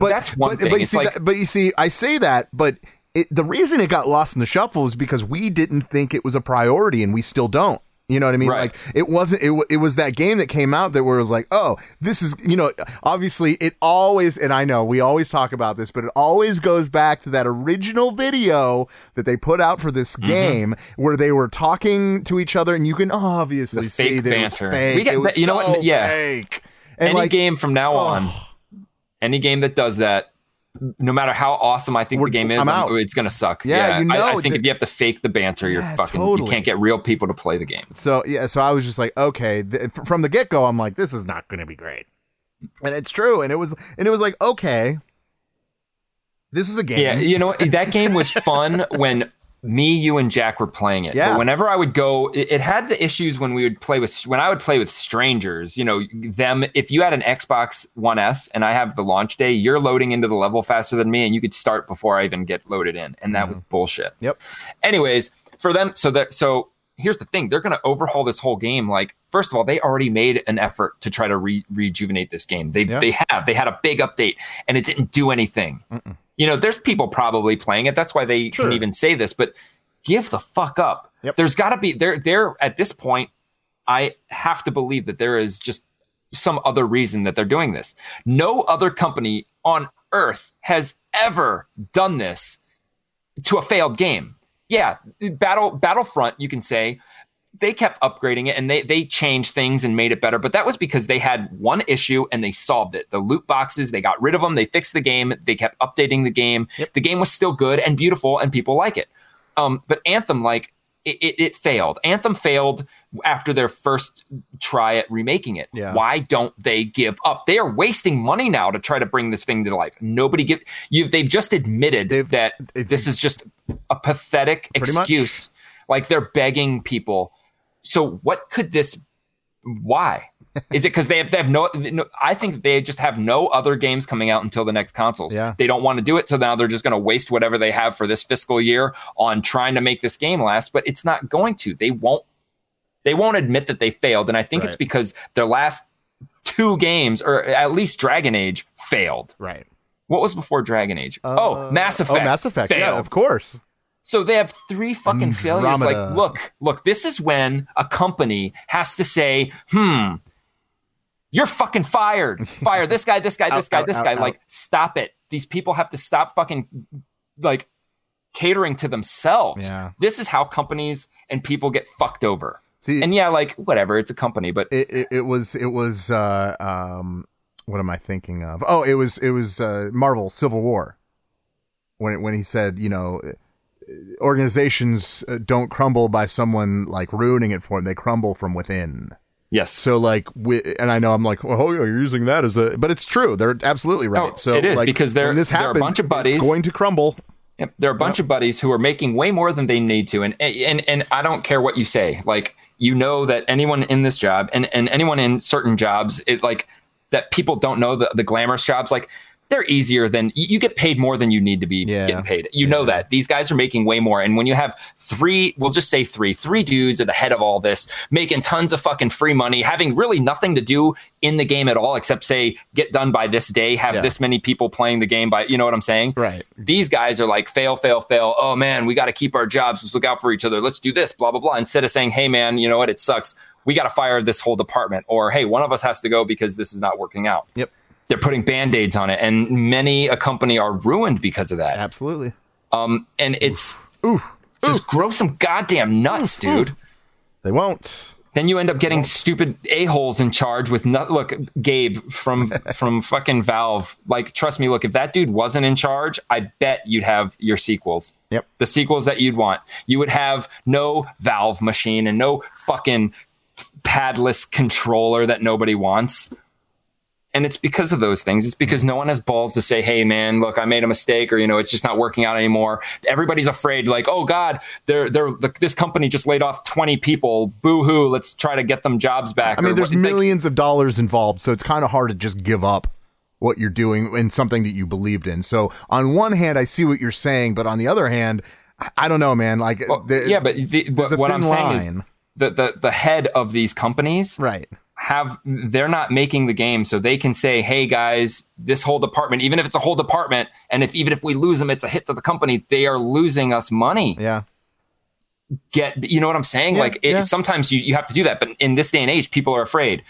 but, that's one but, thing. But you, see like, that, but you see, I say that, but it, the reason it got lost in the shuffle is because we didn't think it was a priority and we still don't. You know what I mean? Right. Like it wasn't, it, w- it was that game that came out that was like, oh, this is, you know, obviously it always, and I know we always talk about this, but it always goes back to that original video that they put out for this mm-hmm. game where they were talking to each other and you can obviously see that banter. It was fake. We got, it was you know so what? Yeah. Fake. And any like, game from now on, oh. any game that does that, no matter how awesome I think We're, the game is, I'm I'm, it's going to suck. Yeah, yeah. You know, I, I think that, if you have to fake the banter, you're yeah, fucking, totally. You can't get real people to play the game. So, yeah, so I was just like, okay, th- from the get-go, I'm like, this is not going to be great. And it's true. And it was, and it was like, okay, this is a game. Yeah, you know, that game was fun when me, you, and Jack were playing it. Yeah. But whenever I would go, it, it had the issues when we would play with, when I would play with strangers, you know, them, if you had an Xbox One S and I have the launch day, you're loading into the level faster than me and you could start before I even get loaded in. And that mm. was bullshit. Yep. Anyways, for them, so that, so here's the thing, they're going to overhaul this whole game. Like, first of all, they already made an effort to try to re- rejuvenate this game. They, yeah. they have, they had a big update and it didn't do anything. Mm-mm. You know, there's people probably playing it. That's why they sure. can even say this, but give the fuck up. Yep. There's got to be there there at this point. I have to believe that there is just some other reason that they're doing this. No other company on earth has ever done this to a failed game. Yeah. Battle Battlefront, you can say they kept upgrading it and they, they changed things and made it better. But that was because they had one issue and they solved it. The loot boxes, they got rid of them. They fixed the game. They kept updating the game. Yep. The game was still good and beautiful and people like it. Um, but Anthem, like it, it, it failed. Anthem failed after their first try at remaking it. Yeah. Why don't they give up? They are wasting money now to try to bring this thing to life. Nobody give you. They've just admitted they've, that they've, this is just a pathetic excuse. Much. Like they're begging people. So what could this, why? Is it because they have they have no, no, I think they just have no other games coming out until the next consoles. Yeah. They don't want to do it. So now they're just going to waste whatever they have for this fiscal year on trying to make this game last, but it's not going to. They won't, they won't admit that they failed. And I think right. it's because their last two games, or at least Dragon Age, failed. Right. What was before Dragon Age? Uh, oh, Mass Effect. Oh, Mass Effect. Failed. Yeah, of course. So they have three fucking Andromeda. failures. Like, look, look, this is when a company has to say, hmm, you're fucking fired. Fire this guy, this guy, this out, guy, out, this out, guy. Out. Like, stop it. These people have to stop fucking, like, catering to themselves. Yeah. This is how companies and people get fucked over. See, and yeah, like, whatever, it's a company, but... It, it, it was, it was, uh, um, what am I thinking of? Oh, it was, it was uh, Marvel Civil War. When when he said, you know... organizations don't crumble by someone like ruining it for them. They crumble from within. Yes. So like, and I know I'm like, oh, you're using that as a, but it's true. They're absolutely right. Oh, so it is like, because they're, this happens, they're a bunch of buddies. It's going to crumble. Yep. There are a bunch yep. of buddies who are making way more than they need to. And, and, and I don't care what you say. Like, you know that anyone in this job and, and anyone in certain jobs, it like that people don't know the, the glamorous jobs. Like, they're easier than you get paid more than you need to be yeah. getting paid. You yeah. know that these guys are making way more. And when you have three, we'll just say three, three dudes at the head of all this, making tons of fucking free money, having really nothing to do in the game at all, except say, get done by this day, have yeah. this many people playing the game by, you know what I'm saying? Right. These guys are like, fail, fail, fail. Oh man, we got to keep our jobs. Let's look out for each other. Let's do this, blah, blah, blah. Instead of saying, hey man, you know what? It sucks. We got to fire this whole department, or, hey, one of us has to go because this is not working out. Yep. They're putting Band-Aids on it, and many a company are ruined because of that. Absolutely. Um, and it's oof. Oof. just oof. grow some goddamn nuts, oof. dude. They won't. Then you end up getting stupid a-holes in charge with nut. Look, Gabe from from fucking Valve. Like, trust me. Look, if that dude wasn't in charge, I bet you'd have your sequels. Yep. The sequels that you'd want. You would have no Valve machine and no fucking padless controller that nobody wants. And it's because of those things. It's because no one has balls to say, hey, man, look, I made a mistake, or, you know, it's just not working out anymore. Everybody's afraid, like, oh, God, they're, they're, this company just laid off twenty people. Boo-hoo. Let's try to get them jobs back. I mean, there's millions of dollars involved, so it's kind of hard to just give up what you're doing in something that you believed in. So on one hand, I see what you're saying. But on the other hand, I don't know, man. Like, well, the, yeah, but the, what I'm line. saying is the, the, the head of these companies. Right. Have they're not making the game, so they can say, hey guys, this whole department, even if it's a whole department, and if even if we lose them, it's a hit to the company, they are losing us money. Yeah. Get, you know what I'm saying? Yeah, like it, yeah. sometimes you, you have to do that, but in this day and age, people are afraid.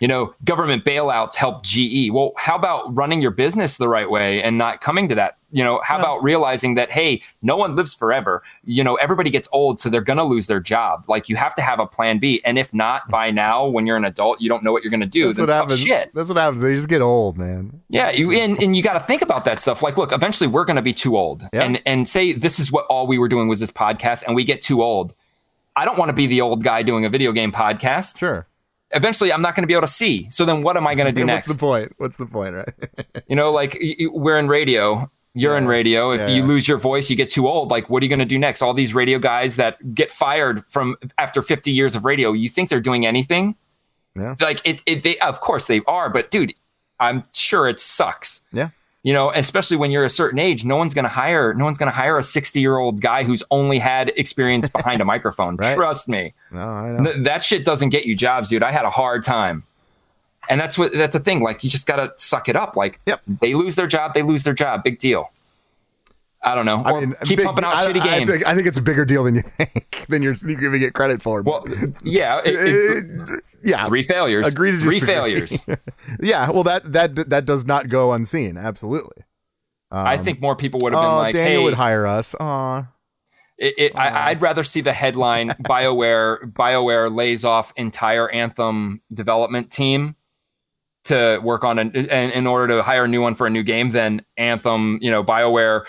You know, government bailouts help G E. Well, how about running your business the right way and not coming to that? You know, how yeah. about realizing that, hey, no one lives forever. You know, everybody gets old, so they're going to lose their job. Like, you have to have a plan B. And if not, by now, when you're an adult, you don't know what you're going to do. That's what happens. Shit. That's what happens. They just get old, man. Yeah. You, and, and you got to think about that stuff. Like, look, eventually we're going to be too old. Yeah. And, and say this is what all we were doing was this podcast, and we get too old. I don't want to be the old guy doing a video game podcast. Sure. Eventually, I'm not going to be able to see. So then what am I going to do next? What's the point? What's the point, right? You know, like, we're in radio. You're yeah. in radio. If yeah. you lose your voice, you get too old. Like, what are you going to do next? All these radio guys that get fired from after fifty years of radio, you think they're doing anything? Yeah. Like, it, it, they, of course they are. But, dude, I'm sure it sucks. Yeah. You know, especially when you're a certain age, no one's going to hire, no one's going to hire a sixty year old guy who's only had experience behind a microphone. Right? Trust me. No, I know. Th- that shit doesn't get you jobs, dude. I had a hard time. And that's what, that's a thing. Like, you just got to suck it up. Like, yep. they lose their job, they lose their job. Big deal. I don't know. Or I mean, keep big, pumping out I, shitty games. I think, I think it's a bigger deal than you think, than you're giving it credit for. Well, yeah. It, it, it, yeah. Three failures. Agree to disagree. Three failures. Yeah. Well, that, that, that does not go unseen. Absolutely. Um, I think more people would have been oh, like, Daniel hey, would hire us. Aw. It, it, I, I'd rather see the headline, BioWare, BioWare lays off entire Anthem development team to work on an, in, in order to hire a new one for a new game than Anthem, you know, BioWare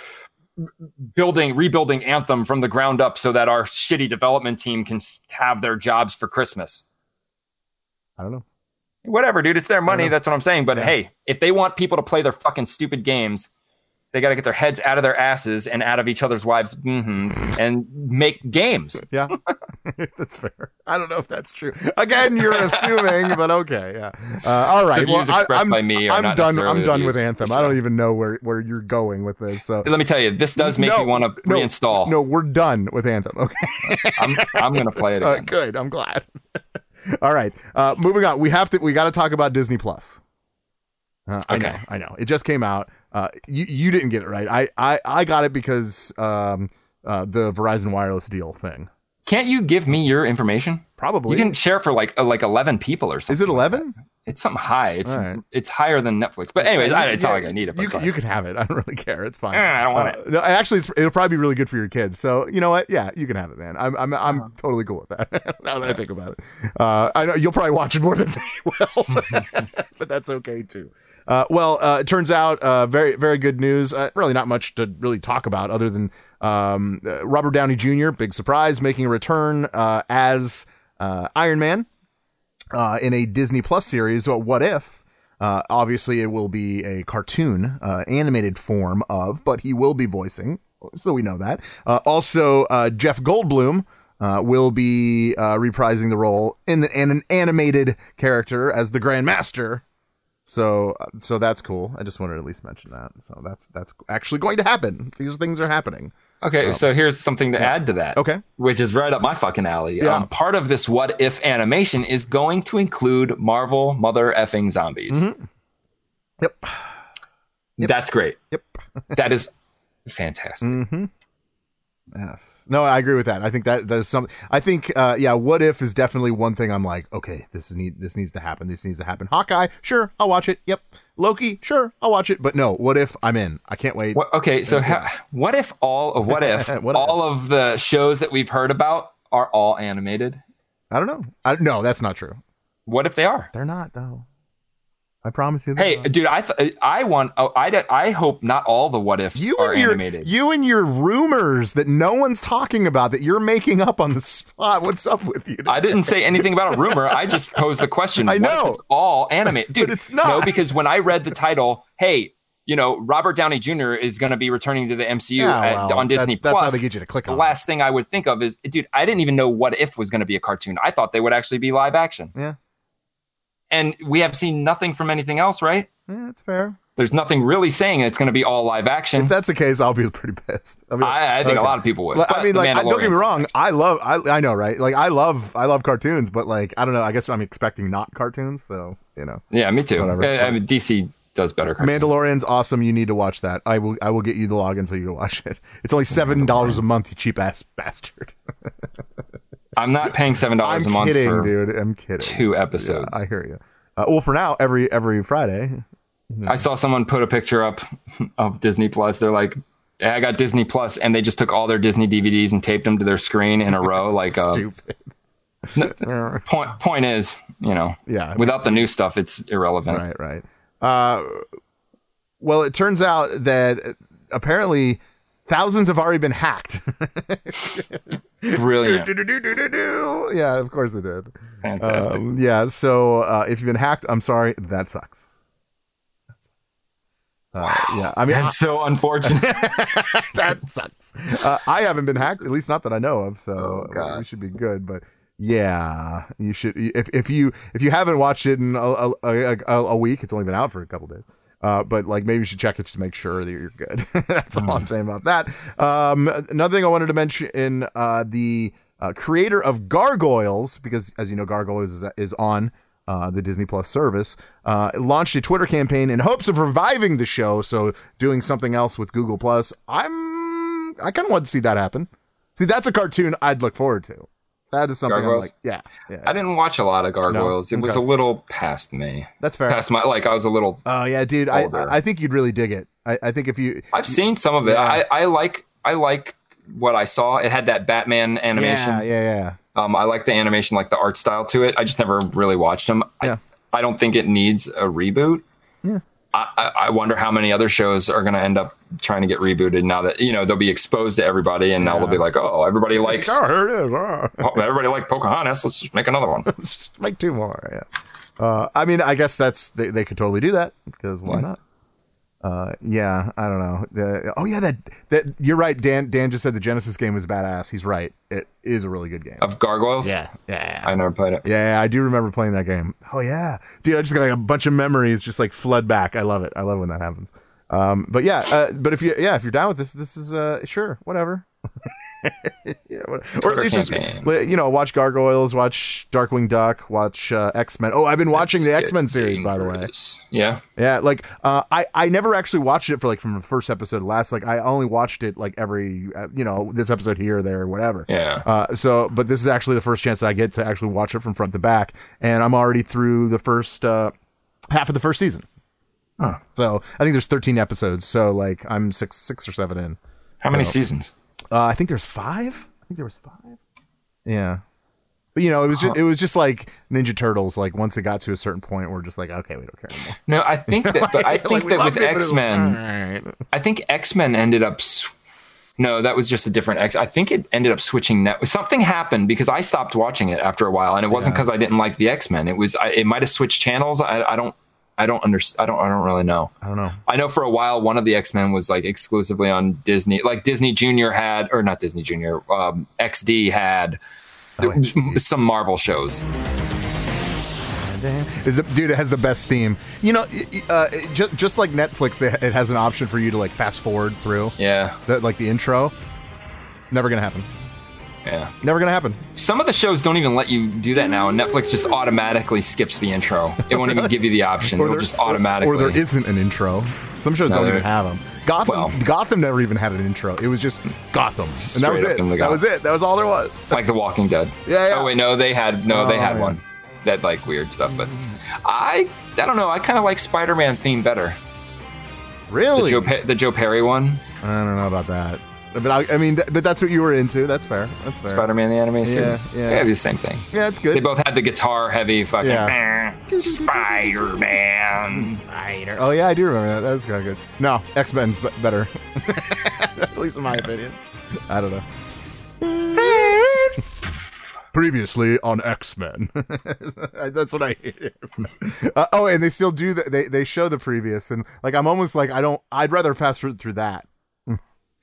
building rebuilding Anthem from the ground up so that our shitty development team can have their jobs for Christmas. I don't know. Whatever, dude, it's their money. That's what I'm saying. But yeah. hey, if they want people to play their fucking stupid games, they got to get their heads out of their asses and out of each other's wives mm-hmm, and make games. Yeah, that's fair. I don't know if that's true. Again, you're assuming, but okay. Yeah. Uh, all right. The views well, expressed I, I'm, by me are I'm not done. I'm done with Anthem. I don't even know where, where you're going with this. So let me tell you, this does make no, me want to no, reinstall. No, we're done with Anthem. Okay. I'm, I'm going to play it again. Uh, good. I'm glad. All right. Uh, moving on. We have to. We got to talk about Disney Plus. Uh, okay. I know, I know. It just came out. Uh, you, you didn't get it right. I, I, I got it because um, uh, the Verizon wireless deal thing. Can't you give me your information? Probably. You can share for like uh, like eleven people or something. Is it eleven? Like it's something high. It's right. It's higher than Netflix. But anyways, I, it's yeah, not like I need it. But you can, you can have it. I don't really care. It's fine. Eh, I don't want uh, it. No, actually, it's, it'll probably be really good for your kids. So you know what? Yeah, you can have it, man. I'm I'm I'm uh-huh. totally cool with that. Now that I think about it, uh, I know you'll probably watch it more than they will, but that's okay too. Uh, well, uh, it turns out uh, very, very good news. Uh, really not much to really talk about other than um, uh, Robert Downey Junior, big surprise, making a return uh, as uh, Iron Man uh, in a Disney Plus series. Well, What If? Uh, obviously, it will be a cartoon uh, animated form of, but he will be voicing. So we know that. Uh, also, uh, Jeff Goldblum. Uh, will be uh, reprising the role in, the, in an animated character as the Grand Master. So, so that's cool. I just wanted to at least mention that. So that's, that's actually going to happen. These things are happening. Okay. Um, so here's something to yeah. add to that. Okay. Which is right up my fucking alley. Yeah. Um, part of this What If animation is going to include Marvel mother effing zombies. Mm-hmm. Yep. yep. That's great. Yep. That is fantastic. Mm-hmm. Yes. No, I agree with that. I think that that is something. I think, uh, yeah, What If is definitely one thing I'm like, okay, this is need. This needs to happen. This needs to happen. Hawkeye, sure, I'll watch it. Yep. Loki, sure, I'll watch it. But no, What If? I'm in. I can't wait. What, okay, so ha- what if all of What If what all if? of the shows that we've heard about are all animated? I don't know. I, no, that's not true. What if they are? They're not though. I promise you that. Hey, dude, I th- I want. Oh, I did, I hope not all the what ifs you are your, animated. You and your rumors that no one's talking about that you're making up on the spot. What's up with you today? I didn't say anything about a rumor. I just posed the question. I know. What if it's all animated, dude. But it's not. No, because when I read the title, hey, you know, Robert Downey Junior is going to be returning to the M C U yeah, well, at, on Disney that's, Plus. That's how they get you to click on. The last thing I would think of is, dude, I didn't even know What If was going to be a cartoon. I thought they would actually be live action. Yeah. And we have seen nothing from anything else, right? Yeah, that's fair. There's nothing really saying it's going to be all live action. If that's the case, I'll be pretty pissed. I, mean, I, I think okay. a lot of people would. L- I mean, like, don't get me wrong. I love, I, I know, right? Like, I love, I love cartoons, but like, I don't know. I guess I'm expecting not cartoons, so you know. Yeah, me too. Whatever. I, I mean, D C does better cartoons. Mandalorian's awesome. You need to watch that. I will, I will get you the login so you can watch it. It's only seven dollars a month, you cheap ass bastard. I'm not paying seven dollars I'm a month kidding, for dude. I'm kidding. two episodes. Yeah, I hear you. Uh, well, for now, every every Friday. No. I saw someone put a picture up of Disney Plus. They're like, yeah, I got Disney Plus, and they just took all their Disney D V Ds and taped them to their screen in a row. Like, uh, stupid. No, point, point is, you know, yeah, I mean, without the new stuff, it's irrelevant. Right, right. Uh, well, it turns out that apparently thousands have already been hacked. Brilliant. Yeah, of course it did. Fantastic. Um, yeah, so uh, if you've been hacked, I'm sorry, that sucks. Uh, wow. Yeah, I mean, that's I, so unfortunate. That sucks. Uh, I haven't been hacked, at least not that I know of. So oh, we should be good. But yeah, you should. If if you if you haven't watched it in a, a, a, a week, it's only been out for a couple days. Uh, but like maybe you should check it to make sure that you're good. That's all I'm saying about that. Um, another thing I wanted to mention in uh, the uh, creator of Gargoyles, because as you know, Gargoyles is, is on uh, the Disney Plus service, uh, launched a Twitter campaign in hopes of reviving the show. So doing something else with Google Plus. I'm I kind of want to see that happen. See, that's a cartoon I'd look forward to. That is something I'm like, yeah, yeah. I didn't watch a lot of Gargoyles. No. It okay. was a little past me. That's fair. Past my, like I was a little. Oh uh, yeah, dude. I, I think you'd really dig it. I, I think if you. I've you, seen some of it. Yeah. I, I like I like what I saw. It had that Batman animation. Yeah, yeah, yeah. Um, I like the animation, like the art style to it. I just never really watched them. Yeah. I, I don't think it needs a reboot. Yeah. I, I wonder how many other shows are going to end up trying to get rebooted now that, you know, they'll be exposed to everybody and now yeah. they'll be like, oh, everybody likes, oh, here it is. Oh. Everybody liked Pocahontas. Let's just make another one. Let's just make two more. Yeah. Uh, I mean, I guess that's, they, they could totally do that because why yeah. not? Uh, yeah, I don't know. The, oh yeah, that that you're right. Dan Dan just said the Genesis game was badass. He's right. It is a really good game. Of Gargoyles? Yeah, yeah. I never played it. Yeah, I do remember playing that game. Oh yeah, dude, I just got like a bunch of memories just like flood back. I love it. I love when that happens. Um, but yeah, uh, but if you yeah if you're down with this, this is uh sure whatever. Yeah, whatever. Or at least just you know watch Gargoyles, watch Darkwing Duck, watch uh, X-Men. Oh, I've been watching That's the X-Men series dangerous. by the way. Yeah, yeah. Like uh, I, I never actually watched it for like from the first episode to last. Like I only watched it like every you know this episode here, or there, or whatever. Yeah. Uh, so, but this is actually the first chance that I get to actually watch it from front to back, and I'm already through the first uh, half of the first season. Huh. So I think there's thirteen episodes. So like I'm six, six or seven in. How so, many seasons? Uh, I think there's five. I think there was five. Yeah, but you know, it was just, it was just like Ninja Turtles. Like once it got to a certain point, we're just like, okay, we don't care anymore. No, I think that. But I think like, that with X Men, like, right. I think X Men ended up. Sw- no, that was just a different X. I think it ended up switching. Net- Something happened because I stopped watching it after a while, and it wasn't because yeah. I didn't like the X Men. It was. I, it might have switched channels. I, I don't. I don't understand. I don't. I don't really know. I don't know. I know for a while one of the X-Men was like exclusively on Disney. Like Disney Junior had, or not Disney Junior. Um, X D had oh, X D. some Marvel shows. Is it, dude, it has the best theme. You know, uh, just just like Netflix, it has an option for you to like fast forward through. Yeah. That like the intro. Never gonna happen. Yeah. Never gonna happen. Some of the shows don't even let you do that now, and Netflix just automatically skips the intro. It won't even give you the option. Or It'll there, just automatically. Or, or there isn't an intro. Some shows no, don't even have them. Gotham, well, Gotham never even had an intro. It was just Gotham, and that was it. That was it. That was all there was. Like The Walking Dead. Yeah. yeah. Oh wait, no, they had no, oh, they had yeah. one. That like weird stuff, but I, I don't know. I kind of like Spider-Man theme better. Really? The Joe, the Joe Perry one. I don't know about that. But I, I mean, th- but that's what you were into. That's fair. That's fair. Spider-Man the anime series. Yeah, yeah. It'd be the same thing. Yeah, it's good. They both had the guitar heavy fucking yeah. Spider-Man. Spider. Oh yeah, I do remember that. That was kind of good. No, X-Men's b- better. At least in my opinion. I don't know. Previously on X-Men. That's what I hear. Uh, oh, and they still do the, they they show the previous, and like I'm almost like I don't. I'd rather fast forward through that.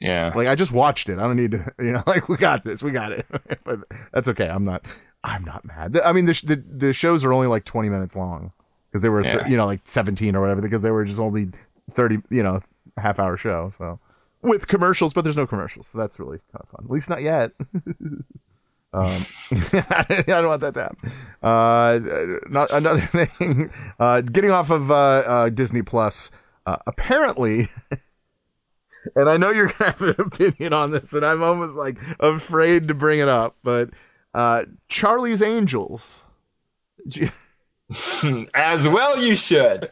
Yeah, like I just watched it. I don't need to, you know. Like we got this, we got it. But that's okay. I'm not, I'm not mad. I mean, the the, the shows are only like twenty minutes long because they were, yeah. th- you know, like seventeen or whatever. Because they were just only thirty, you know, half hour show. So with commercials, but there's no commercials, so that's really kind of fun. At least not yet. um, I don't want that to happen. Uh, not another thing. Uh, getting off of uh, uh, Disney Plus, uh, apparently. And I know you're going to have an opinion on this, and I'm almost, like, afraid to bring it up, but uh, Charlie's Angels. You... As well you should.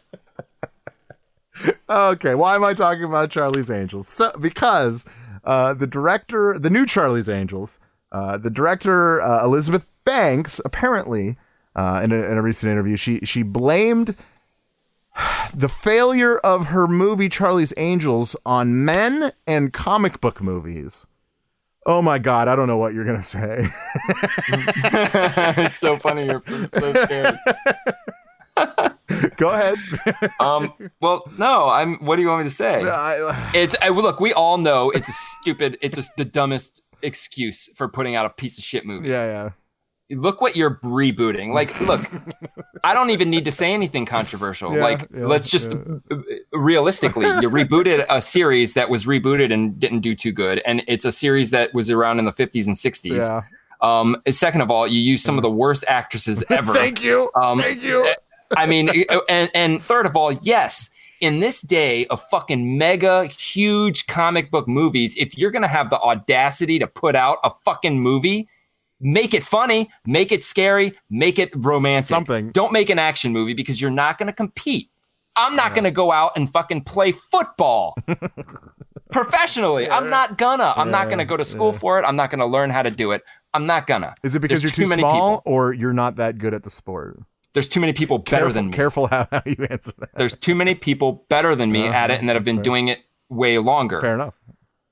Okay, why am I talking about Charlie's Angels? So, because uh, the director, the new Charlie's Angels, uh, the director, uh, Elizabeth Banks, apparently, uh, in, a, in a recent interview, she she blamed... the failure of her movie Charlie's Angels on men and comic book movies. Oh my God, I don't know what you're going to say. It's so funny. You're so scared. Go ahead. um, well, no, I'm, what do you want me to say? I, it's I, look, we all know it's a stupid, it's a, the dumbest excuse for putting out a piece of shit movie. Yeah, yeah. Look what you're rebooting. Like, look, I don't even need to say anything controversial. Yeah, like, yeah, let's just yeah. realistically, you rebooted a series that was rebooted and didn't do too good. And it's a series that was around in the fifties and sixties. Yeah. Um, second of all, you used some of the worst actresses ever. Thank you. Um, Thank you. I mean, and, and third of all, yes, in this day of fucking mega huge comic book movies, if you're going to have the audacity to put out a fucking movie, make it funny, make it scary, make it romantic. Something. Don't make an action movie because you're not going to compete. I'm not yeah. going to go out and fucking play football professionally. Yeah. I'm not gonna. Yeah. I'm not going to go to school yeah. for it. I'm not going to learn how to do it. I'm not gonna. Is it because There's you're too, too small people. Or you're not that good at the sport? There's too many people better careful, than me. Careful how, how you answer that. There's too many people better than me uh-huh. at it and that have been Fair. doing it way longer. Fair enough.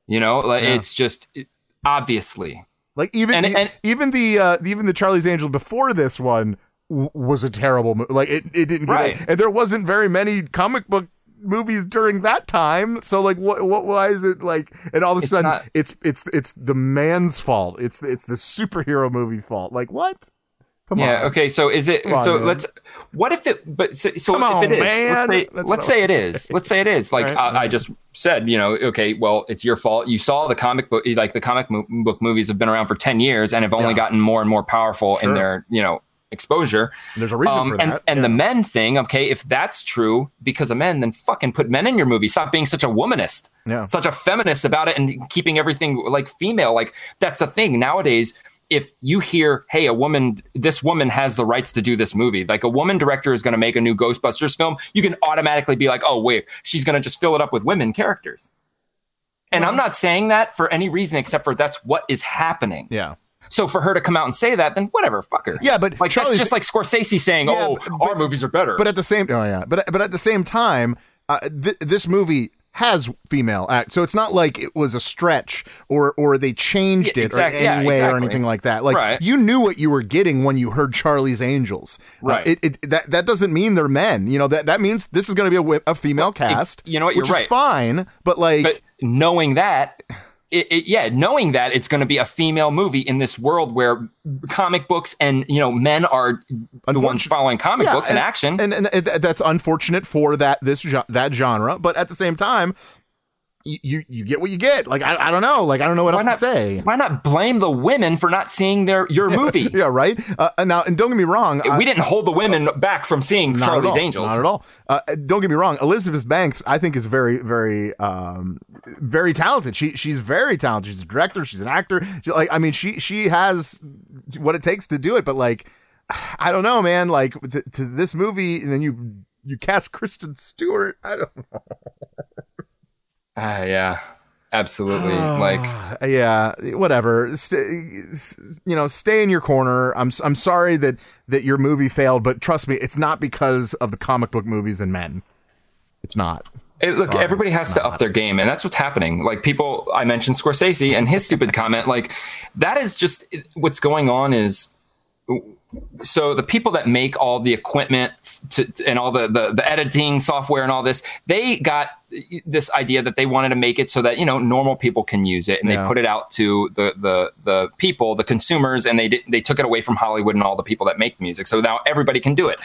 You know, like yeah. it's just it, obviously. Like even and, the, and, even the uh, even the Charlie's Angel before this one w- was a terrible movie. Like it, it didn't get right. it. And there wasn't very many comic book movies during that time. So like what what why is it like? And all of a it's sudden not, it's it's it's the man's fault. It's it's the superhero movie fault. Like what? Come yeah, on. Yeah. Okay. So is it? Come so on, let's. What if it? But so, so if on, it is, man. let's say, let's say it is. Say. Let's say it is. Like right, I, right. I just said, you know. Okay. Well, it's your fault. You saw the comic book. Like the comic book movies have been around for ten years and have only yeah. gotten more and more powerful sure. in their, you know, exposure. And there's a reason um, for that. And, and yeah. the men thing. Okay, if that's true because of men, then fucking put men in your movie. Stop being such a womanist. Yeah. Such a feminist about it and keeping everything like female. Like that's a thing nowadays. If you hear, hey, a woman, this woman has the rights to do this movie, like a woman director is going to make a new Ghostbusters film, you can automatically be like, oh, wait, she's going to just fill it up with women characters. And yeah. I'm not saying that for any reason except for that's what is happening. Yeah. So for her to come out and say that, then whatever, fuck her. Yeah, but like Charlie's, that's just like Scorsese saying, yeah, oh, but, but, our movies are better. But at the same, oh yeah, but but at the same time, uh, th- this movie. has female act, so it's not like it was a stretch or or they changed yeah, it exactly, or any yeah, way exactly. or anything like that. Like right. you knew what you were getting when you heard Charlie's Angels. Right. Uh, it, it that that doesn't mean they're men. You know that that means this is going to be a, a female well, cast. You know what? You're which right. is fine, but like but knowing that. It, it, yeah, knowing that it's going to be a female movie in this world where comic books and, you know, men are the ones following comic yeah, books and, in action. And, and, and that's unfortunate for that this that genre. But at the same time, you, you, you get what you get. Like, I, I don't know. Like, I don't know what why else not, to say. Why not blame the women for not seeing their your movie? yeah, right. Uh, now, and don't get me wrong. We I, didn't hold the women uh, back from seeing Charlie's all, Angels. Not at all. Uh, don't get me wrong. Elizabeth Banks, I think, is very, very, um, very talented. She She's very talented. She's a director. She's an actor. She, like, I mean, she she has what it takes to do it. But like, I don't know, man. Like to, to this movie, and then you you cast Kristen Stewart. I don't know. Ah, uh, yeah. Absolutely. Like, yeah, whatever. Stay, you know, stay in your corner. I'm I'm sorry that that your movie failed, but trust me, it's not because of the comic book movies and men. It's not. It, look, oh, everybody has to up their game, and that's what's happening. Like, people, I mentioned Scorsese and his stupid comment. Like, that is just what's going on. Is so the people that make all the equipment to, and all the, the the editing software and all this, they got this idea that they wanted to make it so that, you know, normal people can use it, and yeah. they put it out to the the the people, the consumers, and they did, they took it away from Hollywood and all the people that make music. So now everybody can do it.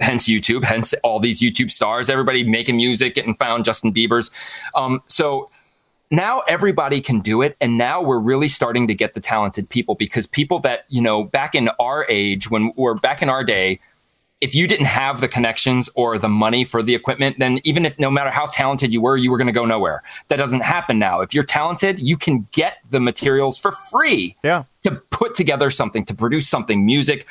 Hence YouTube, hence all these YouTube stars, everybody making music, getting found, Justin Bieber's. Um, so now everybody can do it. And now we're really starting to get the talented people, because people that, you know, back in our age, when we're back in our day, if you didn't have the connections or the money for the equipment, then even if no matter how talented you were, you were going to go nowhere. That doesn't happen now. If you're talented, you can get the materials for free yeah. to put together something, to produce something, music,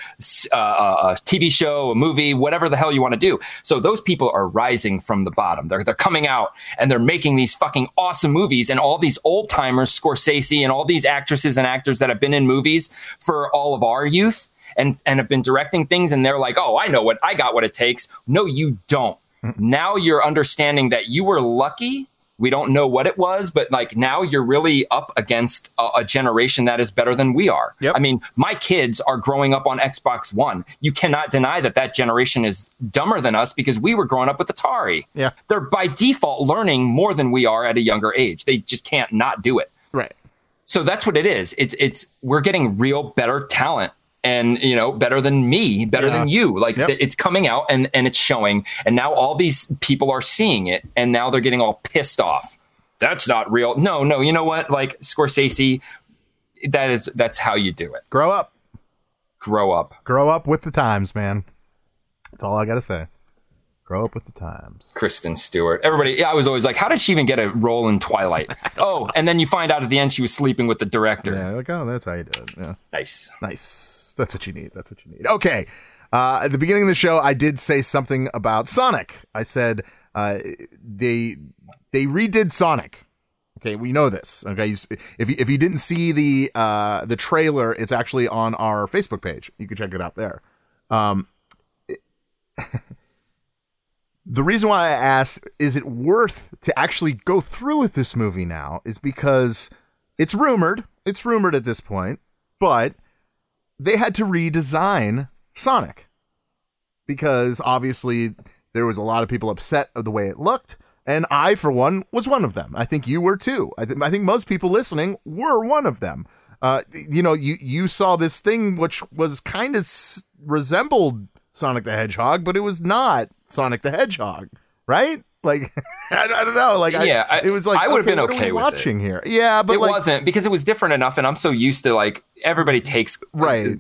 uh, a T V show, a movie, whatever the hell you want to do. So those people are rising from the bottom. They're they're coming out and they're making these fucking awesome movies, and all these old timers, Scorsese, and all these actresses and actors that have been in movies for all of our youth, and and have been directing things, and they're like, oh, I know what, I got what it takes. No, you don't. Mm-hmm. Now you're understanding that you were lucky. We don't know what it was, but like now you're really up against a, a generation that is better than we are. Yep. I mean, my kids are growing up on Xbox One. You cannot deny that that generation is dumber than us, because we were growing up with Atari. Yeah. They're by default learning more than we are at a younger age. They just can't not do it. Right. So that's what it is. It's, it's, we're getting real better talent. And, you know, better than me, better yeah. than you. Like, yep. th- it's coming out and, and it's showing. And now all these people are seeing it, and now they're getting all pissed off. That's not real. No, no. You know what? Like, Scorsese, that is, that's how you do it. Grow up. Grow up. Grow up with the times, man. That's all I got to say. Grow up with the times. Kristen Stewart. Everybody, yeah, I was always like, how did she even get a role in Twilight? Oh, and then you find out at the end she was sleeping with the director. Yeah, like, oh, that's how you do it. Yeah. Nice. Nice. That's what you need. That's what you need. Okay. Uh, at the beginning of the show, I did say something about Sonic. I said uh, they they redid Sonic. Okay, we know this. Okay, you, if, you, if you didn't see the, uh, the trailer, it's actually on our Facebook page. You can check it out there. Um, it, The reason why I asked, is it worth to actually go through with this movie now, is because it's rumored, it's rumored at this point, but they had to redesign Sonic, because obviously there was a lot of people upset of the way it looked, and I, for one, was one of them. I think you were too. I, th- I think most people listening were one of them. Uh, you know, you, you saw this thing which was kind of s- resembled Sonic the Hedgehog, but it was not Sonic the Hedgehog, right? Like, I, I don't know. Like, yeah, I, I, it was like I would have okay, been okay what are we with watching it. Here. Yeah, but it like, wasn't, because it was different enough, and I'm so used to like everybody takes right,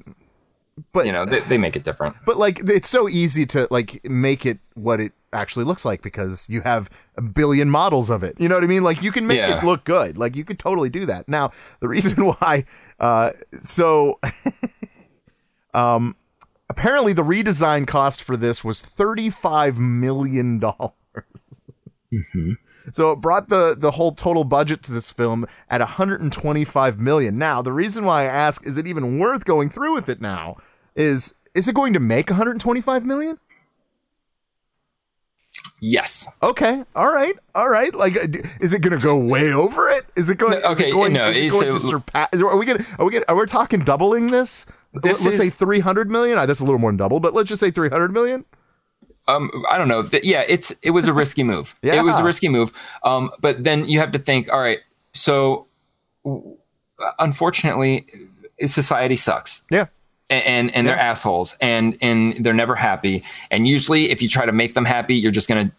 but you know they, they make it different. But like, it's so easy to like make it what it actually looks like, because you have a billion models of it. You know what I mean? Like, you can make yeah. it look good. Like, you could totally do that. Now, the reason why, uh, so, um. Apparently, the redesign cost for this was thirty-five million dollars. Mm-hmm. So it brought the, the whole total budget to this film at one hundred twenty-five million dollars. Now, the reason why I ask, is it even worth going through with it now? Is is it going to make one hundred twenty-five million dollars? Yes. Okay. All right. All right. Like, is it going to go way over it? Is it going? No, okay. Is it going, no, is it going so, to surpass? Is, are we going? Are we going? Are we talking doubling this? this let's is, say three hundred million. That's a little more than double, but let's just say three hundred million. Um, I don't know. Yeah, it's it was a risky move. yeah. It was a risky move. Um, but then you have to think. All right. So, unfortunately, society sucks. Yeah. And and they're yeah. assholes, and and they're never happy. And usually, if you try to make them happy, you're just gonna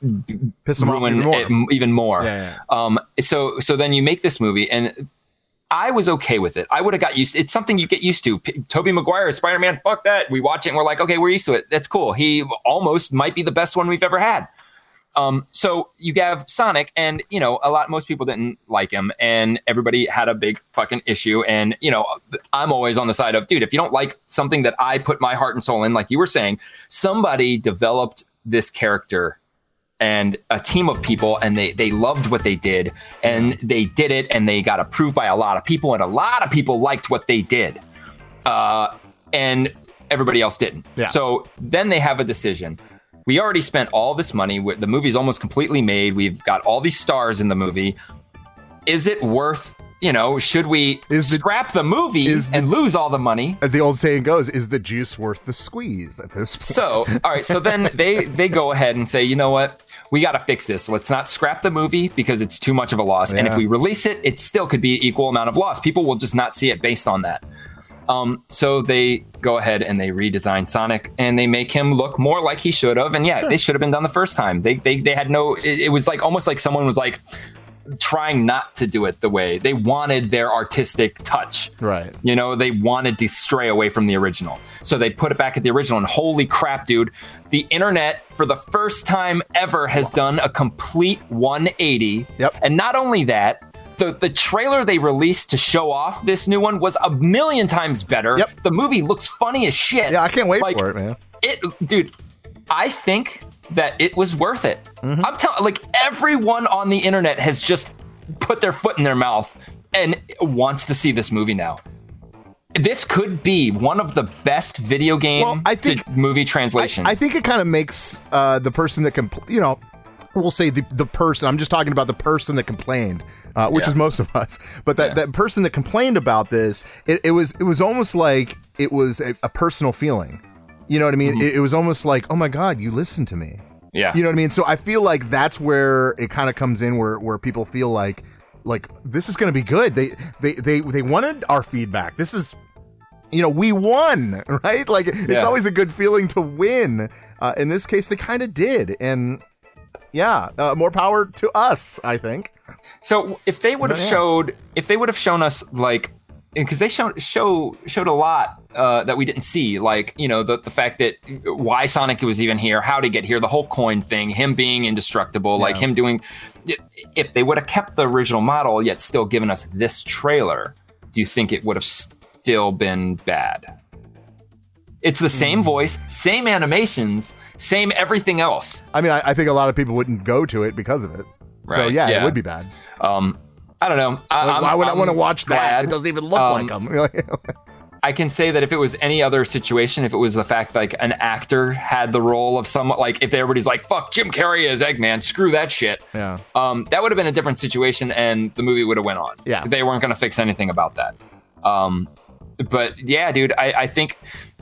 piss them ruin off even more. It even more. Yeah, yeah. Um. So so then you make this movie, and I was okay with it. I would have got used to it. It's something you get used to. P- Tobey Maguire, Spider-Man, fuck that. We watch it, and we're like, okay, we're used to it. That's cool. He almost might be the best one we've ever had. Um. So you have Sonic, and you know a lot. Most people didn't like him, and everybody had a big fucking issue. And you know, I'm always on the side of, dude, if you don't like something that I put my heart and soul in, like you were saying, somebody developed this character and a team of people, and they, they loved what they did, and they did it, and they got approved by a lot of people, and a lot of people liked what they did. Uh, and everybody else didn't. Yeah. So then they have a decision. We already spent all this money. The movie's almost completely made. We've got all these stars in the movie. Is it worth, you know, should we is the, scrap the movie is the, and lose all the money? The old saying goes, is the juice worth the squeeze at this point? So, all right. So then they, they go ahead and say, you know what? We got to fix this. Let's not scrap the movie because it's too much of a loss. Yeah. And if we release it, it still could be equal amount of loss. People will just not see it based on that. Um, so they go ahead and they redesign Sonic and they make him look more like he should have. And yeah, sure. They should have been done the first time. They they they had no, it, it was like almost like someone was like trying not to do it the way they wanted their artistic touch. Right. You know, they wanted to stray away from the original. So they put it back at the original and holy crap, dude, the internet for the first time ever has done a complete one eighty. Yep. And not only that, The, the trailer they released to show off this new one was a million times better. Yep. The movie looks funny as shit. Yeah, I can't wait like, for it, man. It, dude, I think that it was worth it. Mm-hmm. I'm telling, like, everyone on the internet has just put their foot in their mouth and wants to see this movie now. This could be one of the best video game well, I think, to movie translation. I, I think it kind of makes uh, the person that can, compl- you know, we'll say the, the person, I'm just talking about the person that complained. Uh, which yeah. is most of us, but that, yeah. that person that complained about this, it, it was it was almost like it was a, a personal feeling, you know what I mean? Mm-hmm. It, it was almost like, oh my God, you listened to me, yeah, you know what I mean? So I feel like that's where it kind of comes in, where where people feel like like this is going to be good. They they they they wanted our feedback. This is, you know, we won, right? Like it's yeah. always a good feeling to win. Uh, in this case, they kind of did, and yeah, uh, more power to us, I think. So if they would have oh, yeah. showed, if they would have shown us like, because they showed show showed a lot uh, that we didn't see, like, you know, the the fact that why Sonic was even here, how to get here, the whole coin thing, him being indestructible, yeah. like him doing. If they would have kept the original model yet still given us this trailer, do you think it would have still been bad? It's the same voice, same animations, same everything else. I mean, I, I think a lot of people wouldn't go to it because of it. Right. So yeah, yeah, it would be bad. Um, I don't know. I, like, why would I'm I want to watch glad. that? It doesn't even look um, like them. I can say that if it was any other situation, if it was the fact like an actor had the role of someone, like if everybody's like, fuck, Jim Carrey is Eggman, screw that shit. Yeah. Um, that would have been a different situation and the movie would have went on. Yeah. They weren't going to fix anything about that. Um, but yeah, dude, I, I think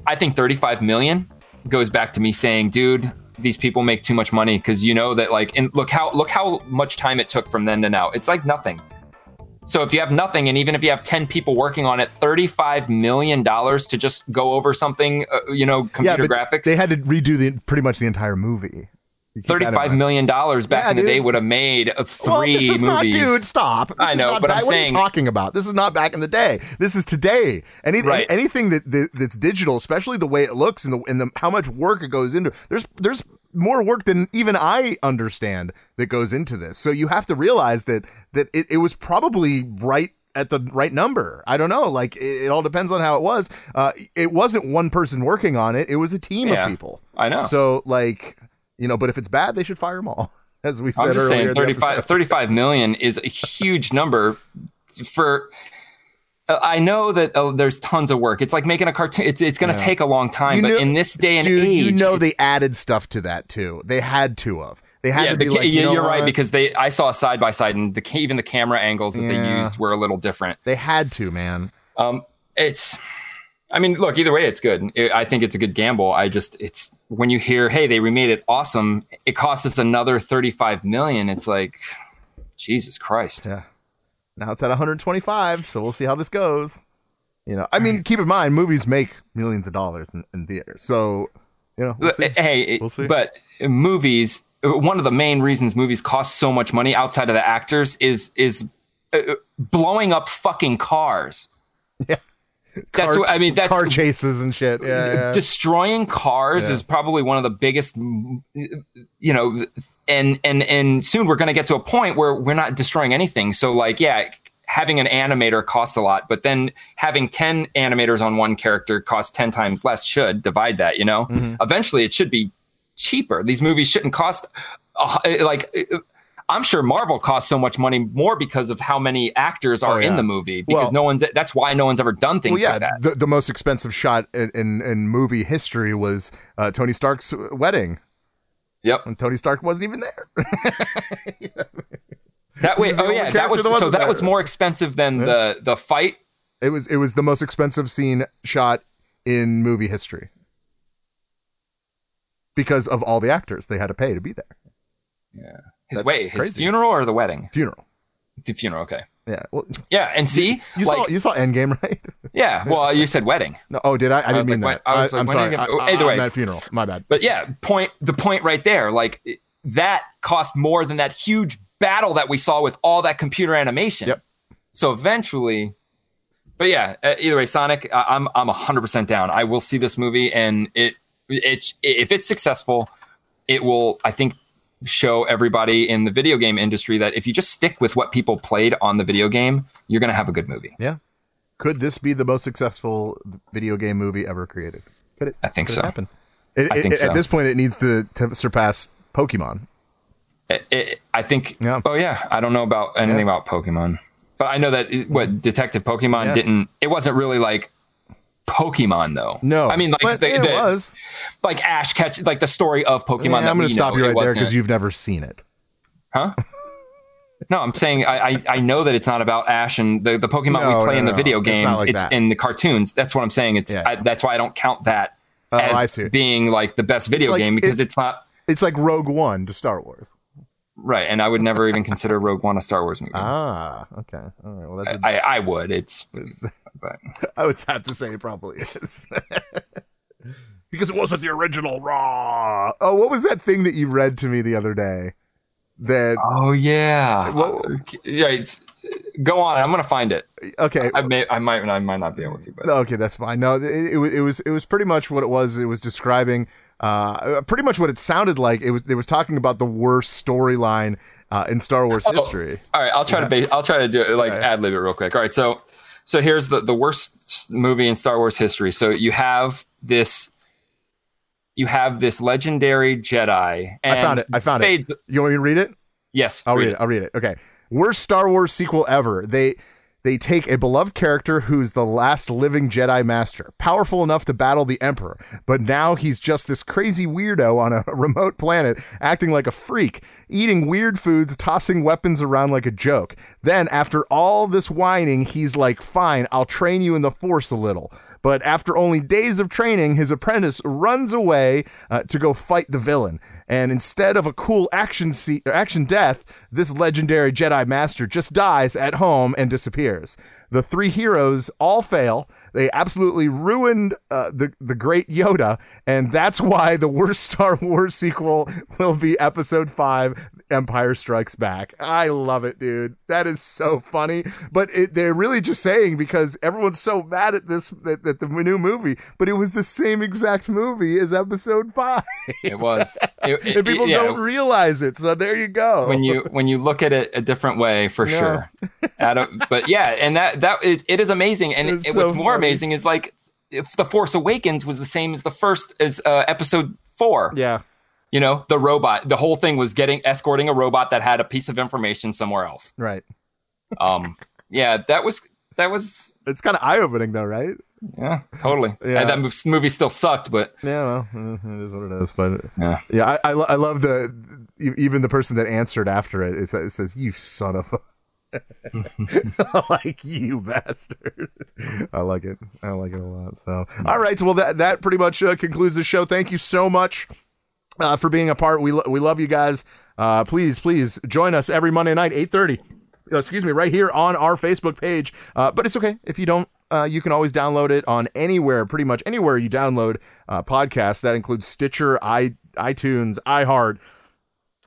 I think thirty-five million goes back to me saying, dude, these people make too much money, because you know that, like, and look how look how much time it took from then to now. It's like nothing. So if you have nothing, and even if you have ten people working on it, thirty-five million dollars to just go over something, uh, you know, computer yeah, graphics. They had to redo the pretty much the entire movie. thirty-five million dollars back yeah, in the dude. day would have made three well, this is movies. Not, dude, stop. This I know, but bad. I'm what saying... What are you talking about? This is not back in the day. This is today. Any, right. Anything that, that that's digital, especially the way it looks and the and the, how much work it goes into, there's there's more work than even I understand that goes into this. So you have to realize that, that it, it was probably right at the right number. I don't know. Like, it, it all depends on how it was. Uh, it wasn't one person working on it. It was a team yeah, of people. I know. So, like... You know, but if it's bad, they should fire them all, as we said I'm just earlier. Saying, thirty-five, thirty-five million is a huge number for. Uh, I know that uh, there's tons of work. It's like making a cartoon. It's it's going to yeah. take a long time. You but know, in this day and dude, age, you know, they added stuff to that too. They had to of. They had yeah, to be the, like, you know, you're right, because they. I saw a side by side, and the even the camera angles that yeah. they used were a little different. They had to, man. Um, it's. I mean, look, either way, it's good. I think it's a good gamble. I just, it's when you hear, hey, they remade it awesome. It cost us another thirty-five million dollars. It's like, Jesus Christ. Yeah. Now it's at one hundred twenty-five. So we'll see how this goes. You know, I mean, keep in mind, movies make millions of dollars in, in theaters. So, you know, we'll see. Hey, we'll see. But movies, one of the main reasons movies cost so much money outside of the actors is, is blowing up fucking cars. Yeah. Car, that's what I mean. That's car chases and shit. Yeah, yeah. Destroying cars yeah. is probably one of the biggest, you know, and and and soon we're going to get to a point where we're not destroying anything. So like, yeah, having an animator costs a lot, but then having ten animators on one character costs ten times less. Should divide that, you know, mm-hmm. Eventually it should be cheaper. These movies shouldn't cost like I'm sure Marvel costs so much money more because of how many actors are oh, yeah. in the movie, because well, no one's that's why no one's ever done things well, yeah, like that. The, the most expensive shot in, in, in movie history was uh, Tony Stark's wedding. Yep. And Tony Stark wasn't even there. you know what I mean? That way, oh yeah, that was that so that there. was more expensive than yeah. the the fight. It was it was the most expensive scene shot in movie history because of all the actors they had to pay to be there. Yeah, his way, his funeral or the wedding? Funeral. It's the funeral. Okay. Yeah. Well, yeah, and see, you, you like, saw you saw Endgame, right? Yeah. Well, you said wedding. No. Oh, did I? I, I didn't mean like, that. I was I, like, I'm sorry. Have, I, I, either way, I'm at funeral. My bad. But yeah, point the point right there. Like that cost more than that huge battle that we saw with all that computer animation. Yep. So eventually, but yeah, either way, Sonic, I'm I'm one hundred percent down. I will see this movie, and it it if it's successful, it will, I think, show everybody in the video game industry that if you just stick with what people played on the video game, you're going to have a good movie. Yeah. Could this be the most successful video game movie ever created? Could it? I think could so. It happen? It, I it, think it, so. At this point, it needs to, to surpass Pokemon. It, it, I think. Yeah. Oh yeah, I don't know about anything yeah. about Pokemon, but I know that it, what Detective Pokemon yeah. didn't. It wasn't really like Pokemon though. No, I mean like but the, it the, was like Ash catch like the story of Pokemon. Yeah, I'm going to stop know, you right there because you've never seen it, huh? No, I'm saying I, I I know that it's not about Ash and the the Pokemon no, we play no, in the no. video games. It's, like it's in the cartoons. That's what I'm saying. It's yeah. I, that's why I don't count that oh, as being like the best video like, game because it, it's not. It's like Rogue One to Star Wars. Right, and I would never even consider Rogue One a Star Wars movie. Ah, okay. All right. Well, that I, I I would. It's, it's but I would have to say it probably is because it wasn't the original raw. Oh, what was that thing that you read to me the other day? That oh yeah, what, yeah. It's, go on. I'm gonna find it. Okay. I may. I might. I might not be able to. But okay, that's fine. No, it, it, it was. It was pretty much what it was. It was describing. Uh, pretty much what it sounded like. It was they was talking about the worst storyline uh, in Star Wars oh, history. All right, I'll try yeah. to ba- I'll try to do it like right. ad lib it real quick. All right, so so here's the the worst movie in Star Wars history. So you have this you have this legendary Jedi. And I found it. I found fades- it. You want me to read it? Yes, I'll read, read it. it. I'll read it. Okay, worst Star Wars sequel ever. They. They take a beloved character who's the last living Jedi Master, powerful enough to battle the Emperor, but now he's just this crazy weirdo on a remote planet acting like a freak, eating weird foods, tossing weapons around like a joke. Then, after all this whining, he's like, fine, I'll train you in the Force a little. But after only days of training, his apprentice runs away uh, to go fight the villain. And instead of a cool action se- action death, this legendary Jedi Master just dies at home and disappears. The three heroes all fail. They absolutely ruined uh, the, the great Yoda, and that's why the worst Star Wars sequel will be Episode five, Empire Strikes Back. I love it, dude. That is so funny. But it, they're really just saying because everyone's so mad at this, that, that the new movie, but it was the same exact movie as Episode five. It was. It, it, and people it, yeah. don't realize it, so there you go. When you when you look at it a different way, for yeah. sure. Adam, but yeah, and that, that it, it is amazing. And it, so what's more funny. amazing is like if The Force Awakens was the same as the first, as uh, Episode four. Yeah. You know, the robot, the whole thing was getting escorting a robot that had a piece of information somewhere else. Right. Um. Yeah, that was that was. It's kind of eye opening, though, right? Yeah, totally. Yeah, and that movie still sucked, but yeah, well, it is what it is. But yeah, yeah, I I, I love the even the person that answered after it. It says, "You son of a." Like you bastard. I like it. I like it a lot. So, all right. So, well, that that pretty much uh, concludes the show. Thank you so much. Uh, for being a part, we lo- we love you guys. Uh, please, please join us every Monday night, eight thirty. Excuse me, right here on our Facebook page. Uh, but it's okay if you don't. Uh, you can always download it on anywhere, pretty much anywhere you download uh, podcasts. That includes Stitcher, i iTunes, iHeart,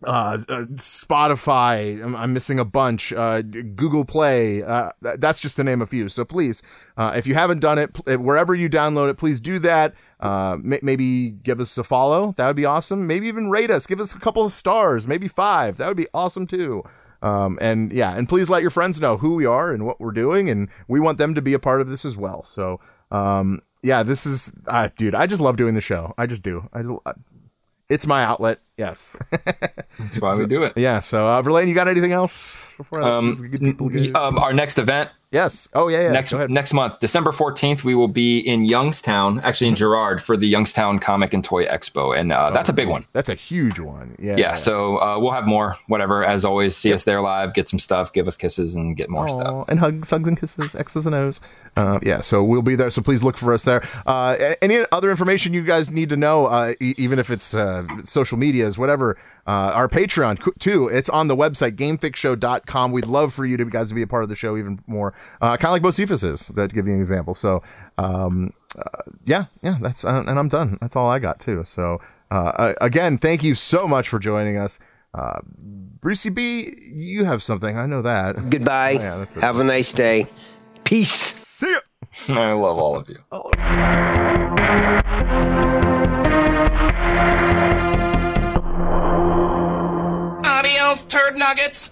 uh, uh, Spotify. I'm, I'm missing a bunch. Uh, Google Play. Uh, th- that's just to name a few. So please, uh, if you haven't done it, pl- wherever you download it, please do that. Uh, maybe give us a follow. That would be awesome. Maybe even rate us. Give us a couple of stars, maybe five. That would be awesome too. Um, and yeah, and please let your friends know who we are and what we're doing. And we want them to be a part of this as well. So, um, yeah, this is, uh, dude, I just love doing the show. I just do. I, It's my outlet. Yes. That's why so, we do it. Yeah. So, uh, Verlaine, you got anything else? Before um, I, people get... um, our next event. Yes. Oh, yeah, yeah. Next, next month, December fourteenth, we will be in Youngstown, actually in Girard, for the Youngstown Comic and Toy Expo. And uh, oh, that's a big one. That's a huge one. Yeah. Yeah. So uh, we'll have more, whatever. As always, see yep. us there live, get some stuff, give us kisses, and get more Aww, stuff. And hugs, hugs and kisses, X's and O's. Uh, yeah. So we'll be there. So please look for us there. Uh, any other information you guys need to know, uh, e- even if it's uh, social medias, whatever, uh, our Patreon, too, it's on the website, Game Fix Show dot com. We'd love for you to, guys to be a part of the show even more. Uh, kind of like Bocephus is, that give you an example. So, um, uh, yeah, yeah, that's, uh, and I'm done. That's all I got too. So, uh, again, thank you so much for joining us. Uh, Brucey B, you have something. I know that. Goodbye. Oh, yeah, that's it. Have a nice day. Peace. See ya. I love all of you. All of you. Adios, turd nuggets.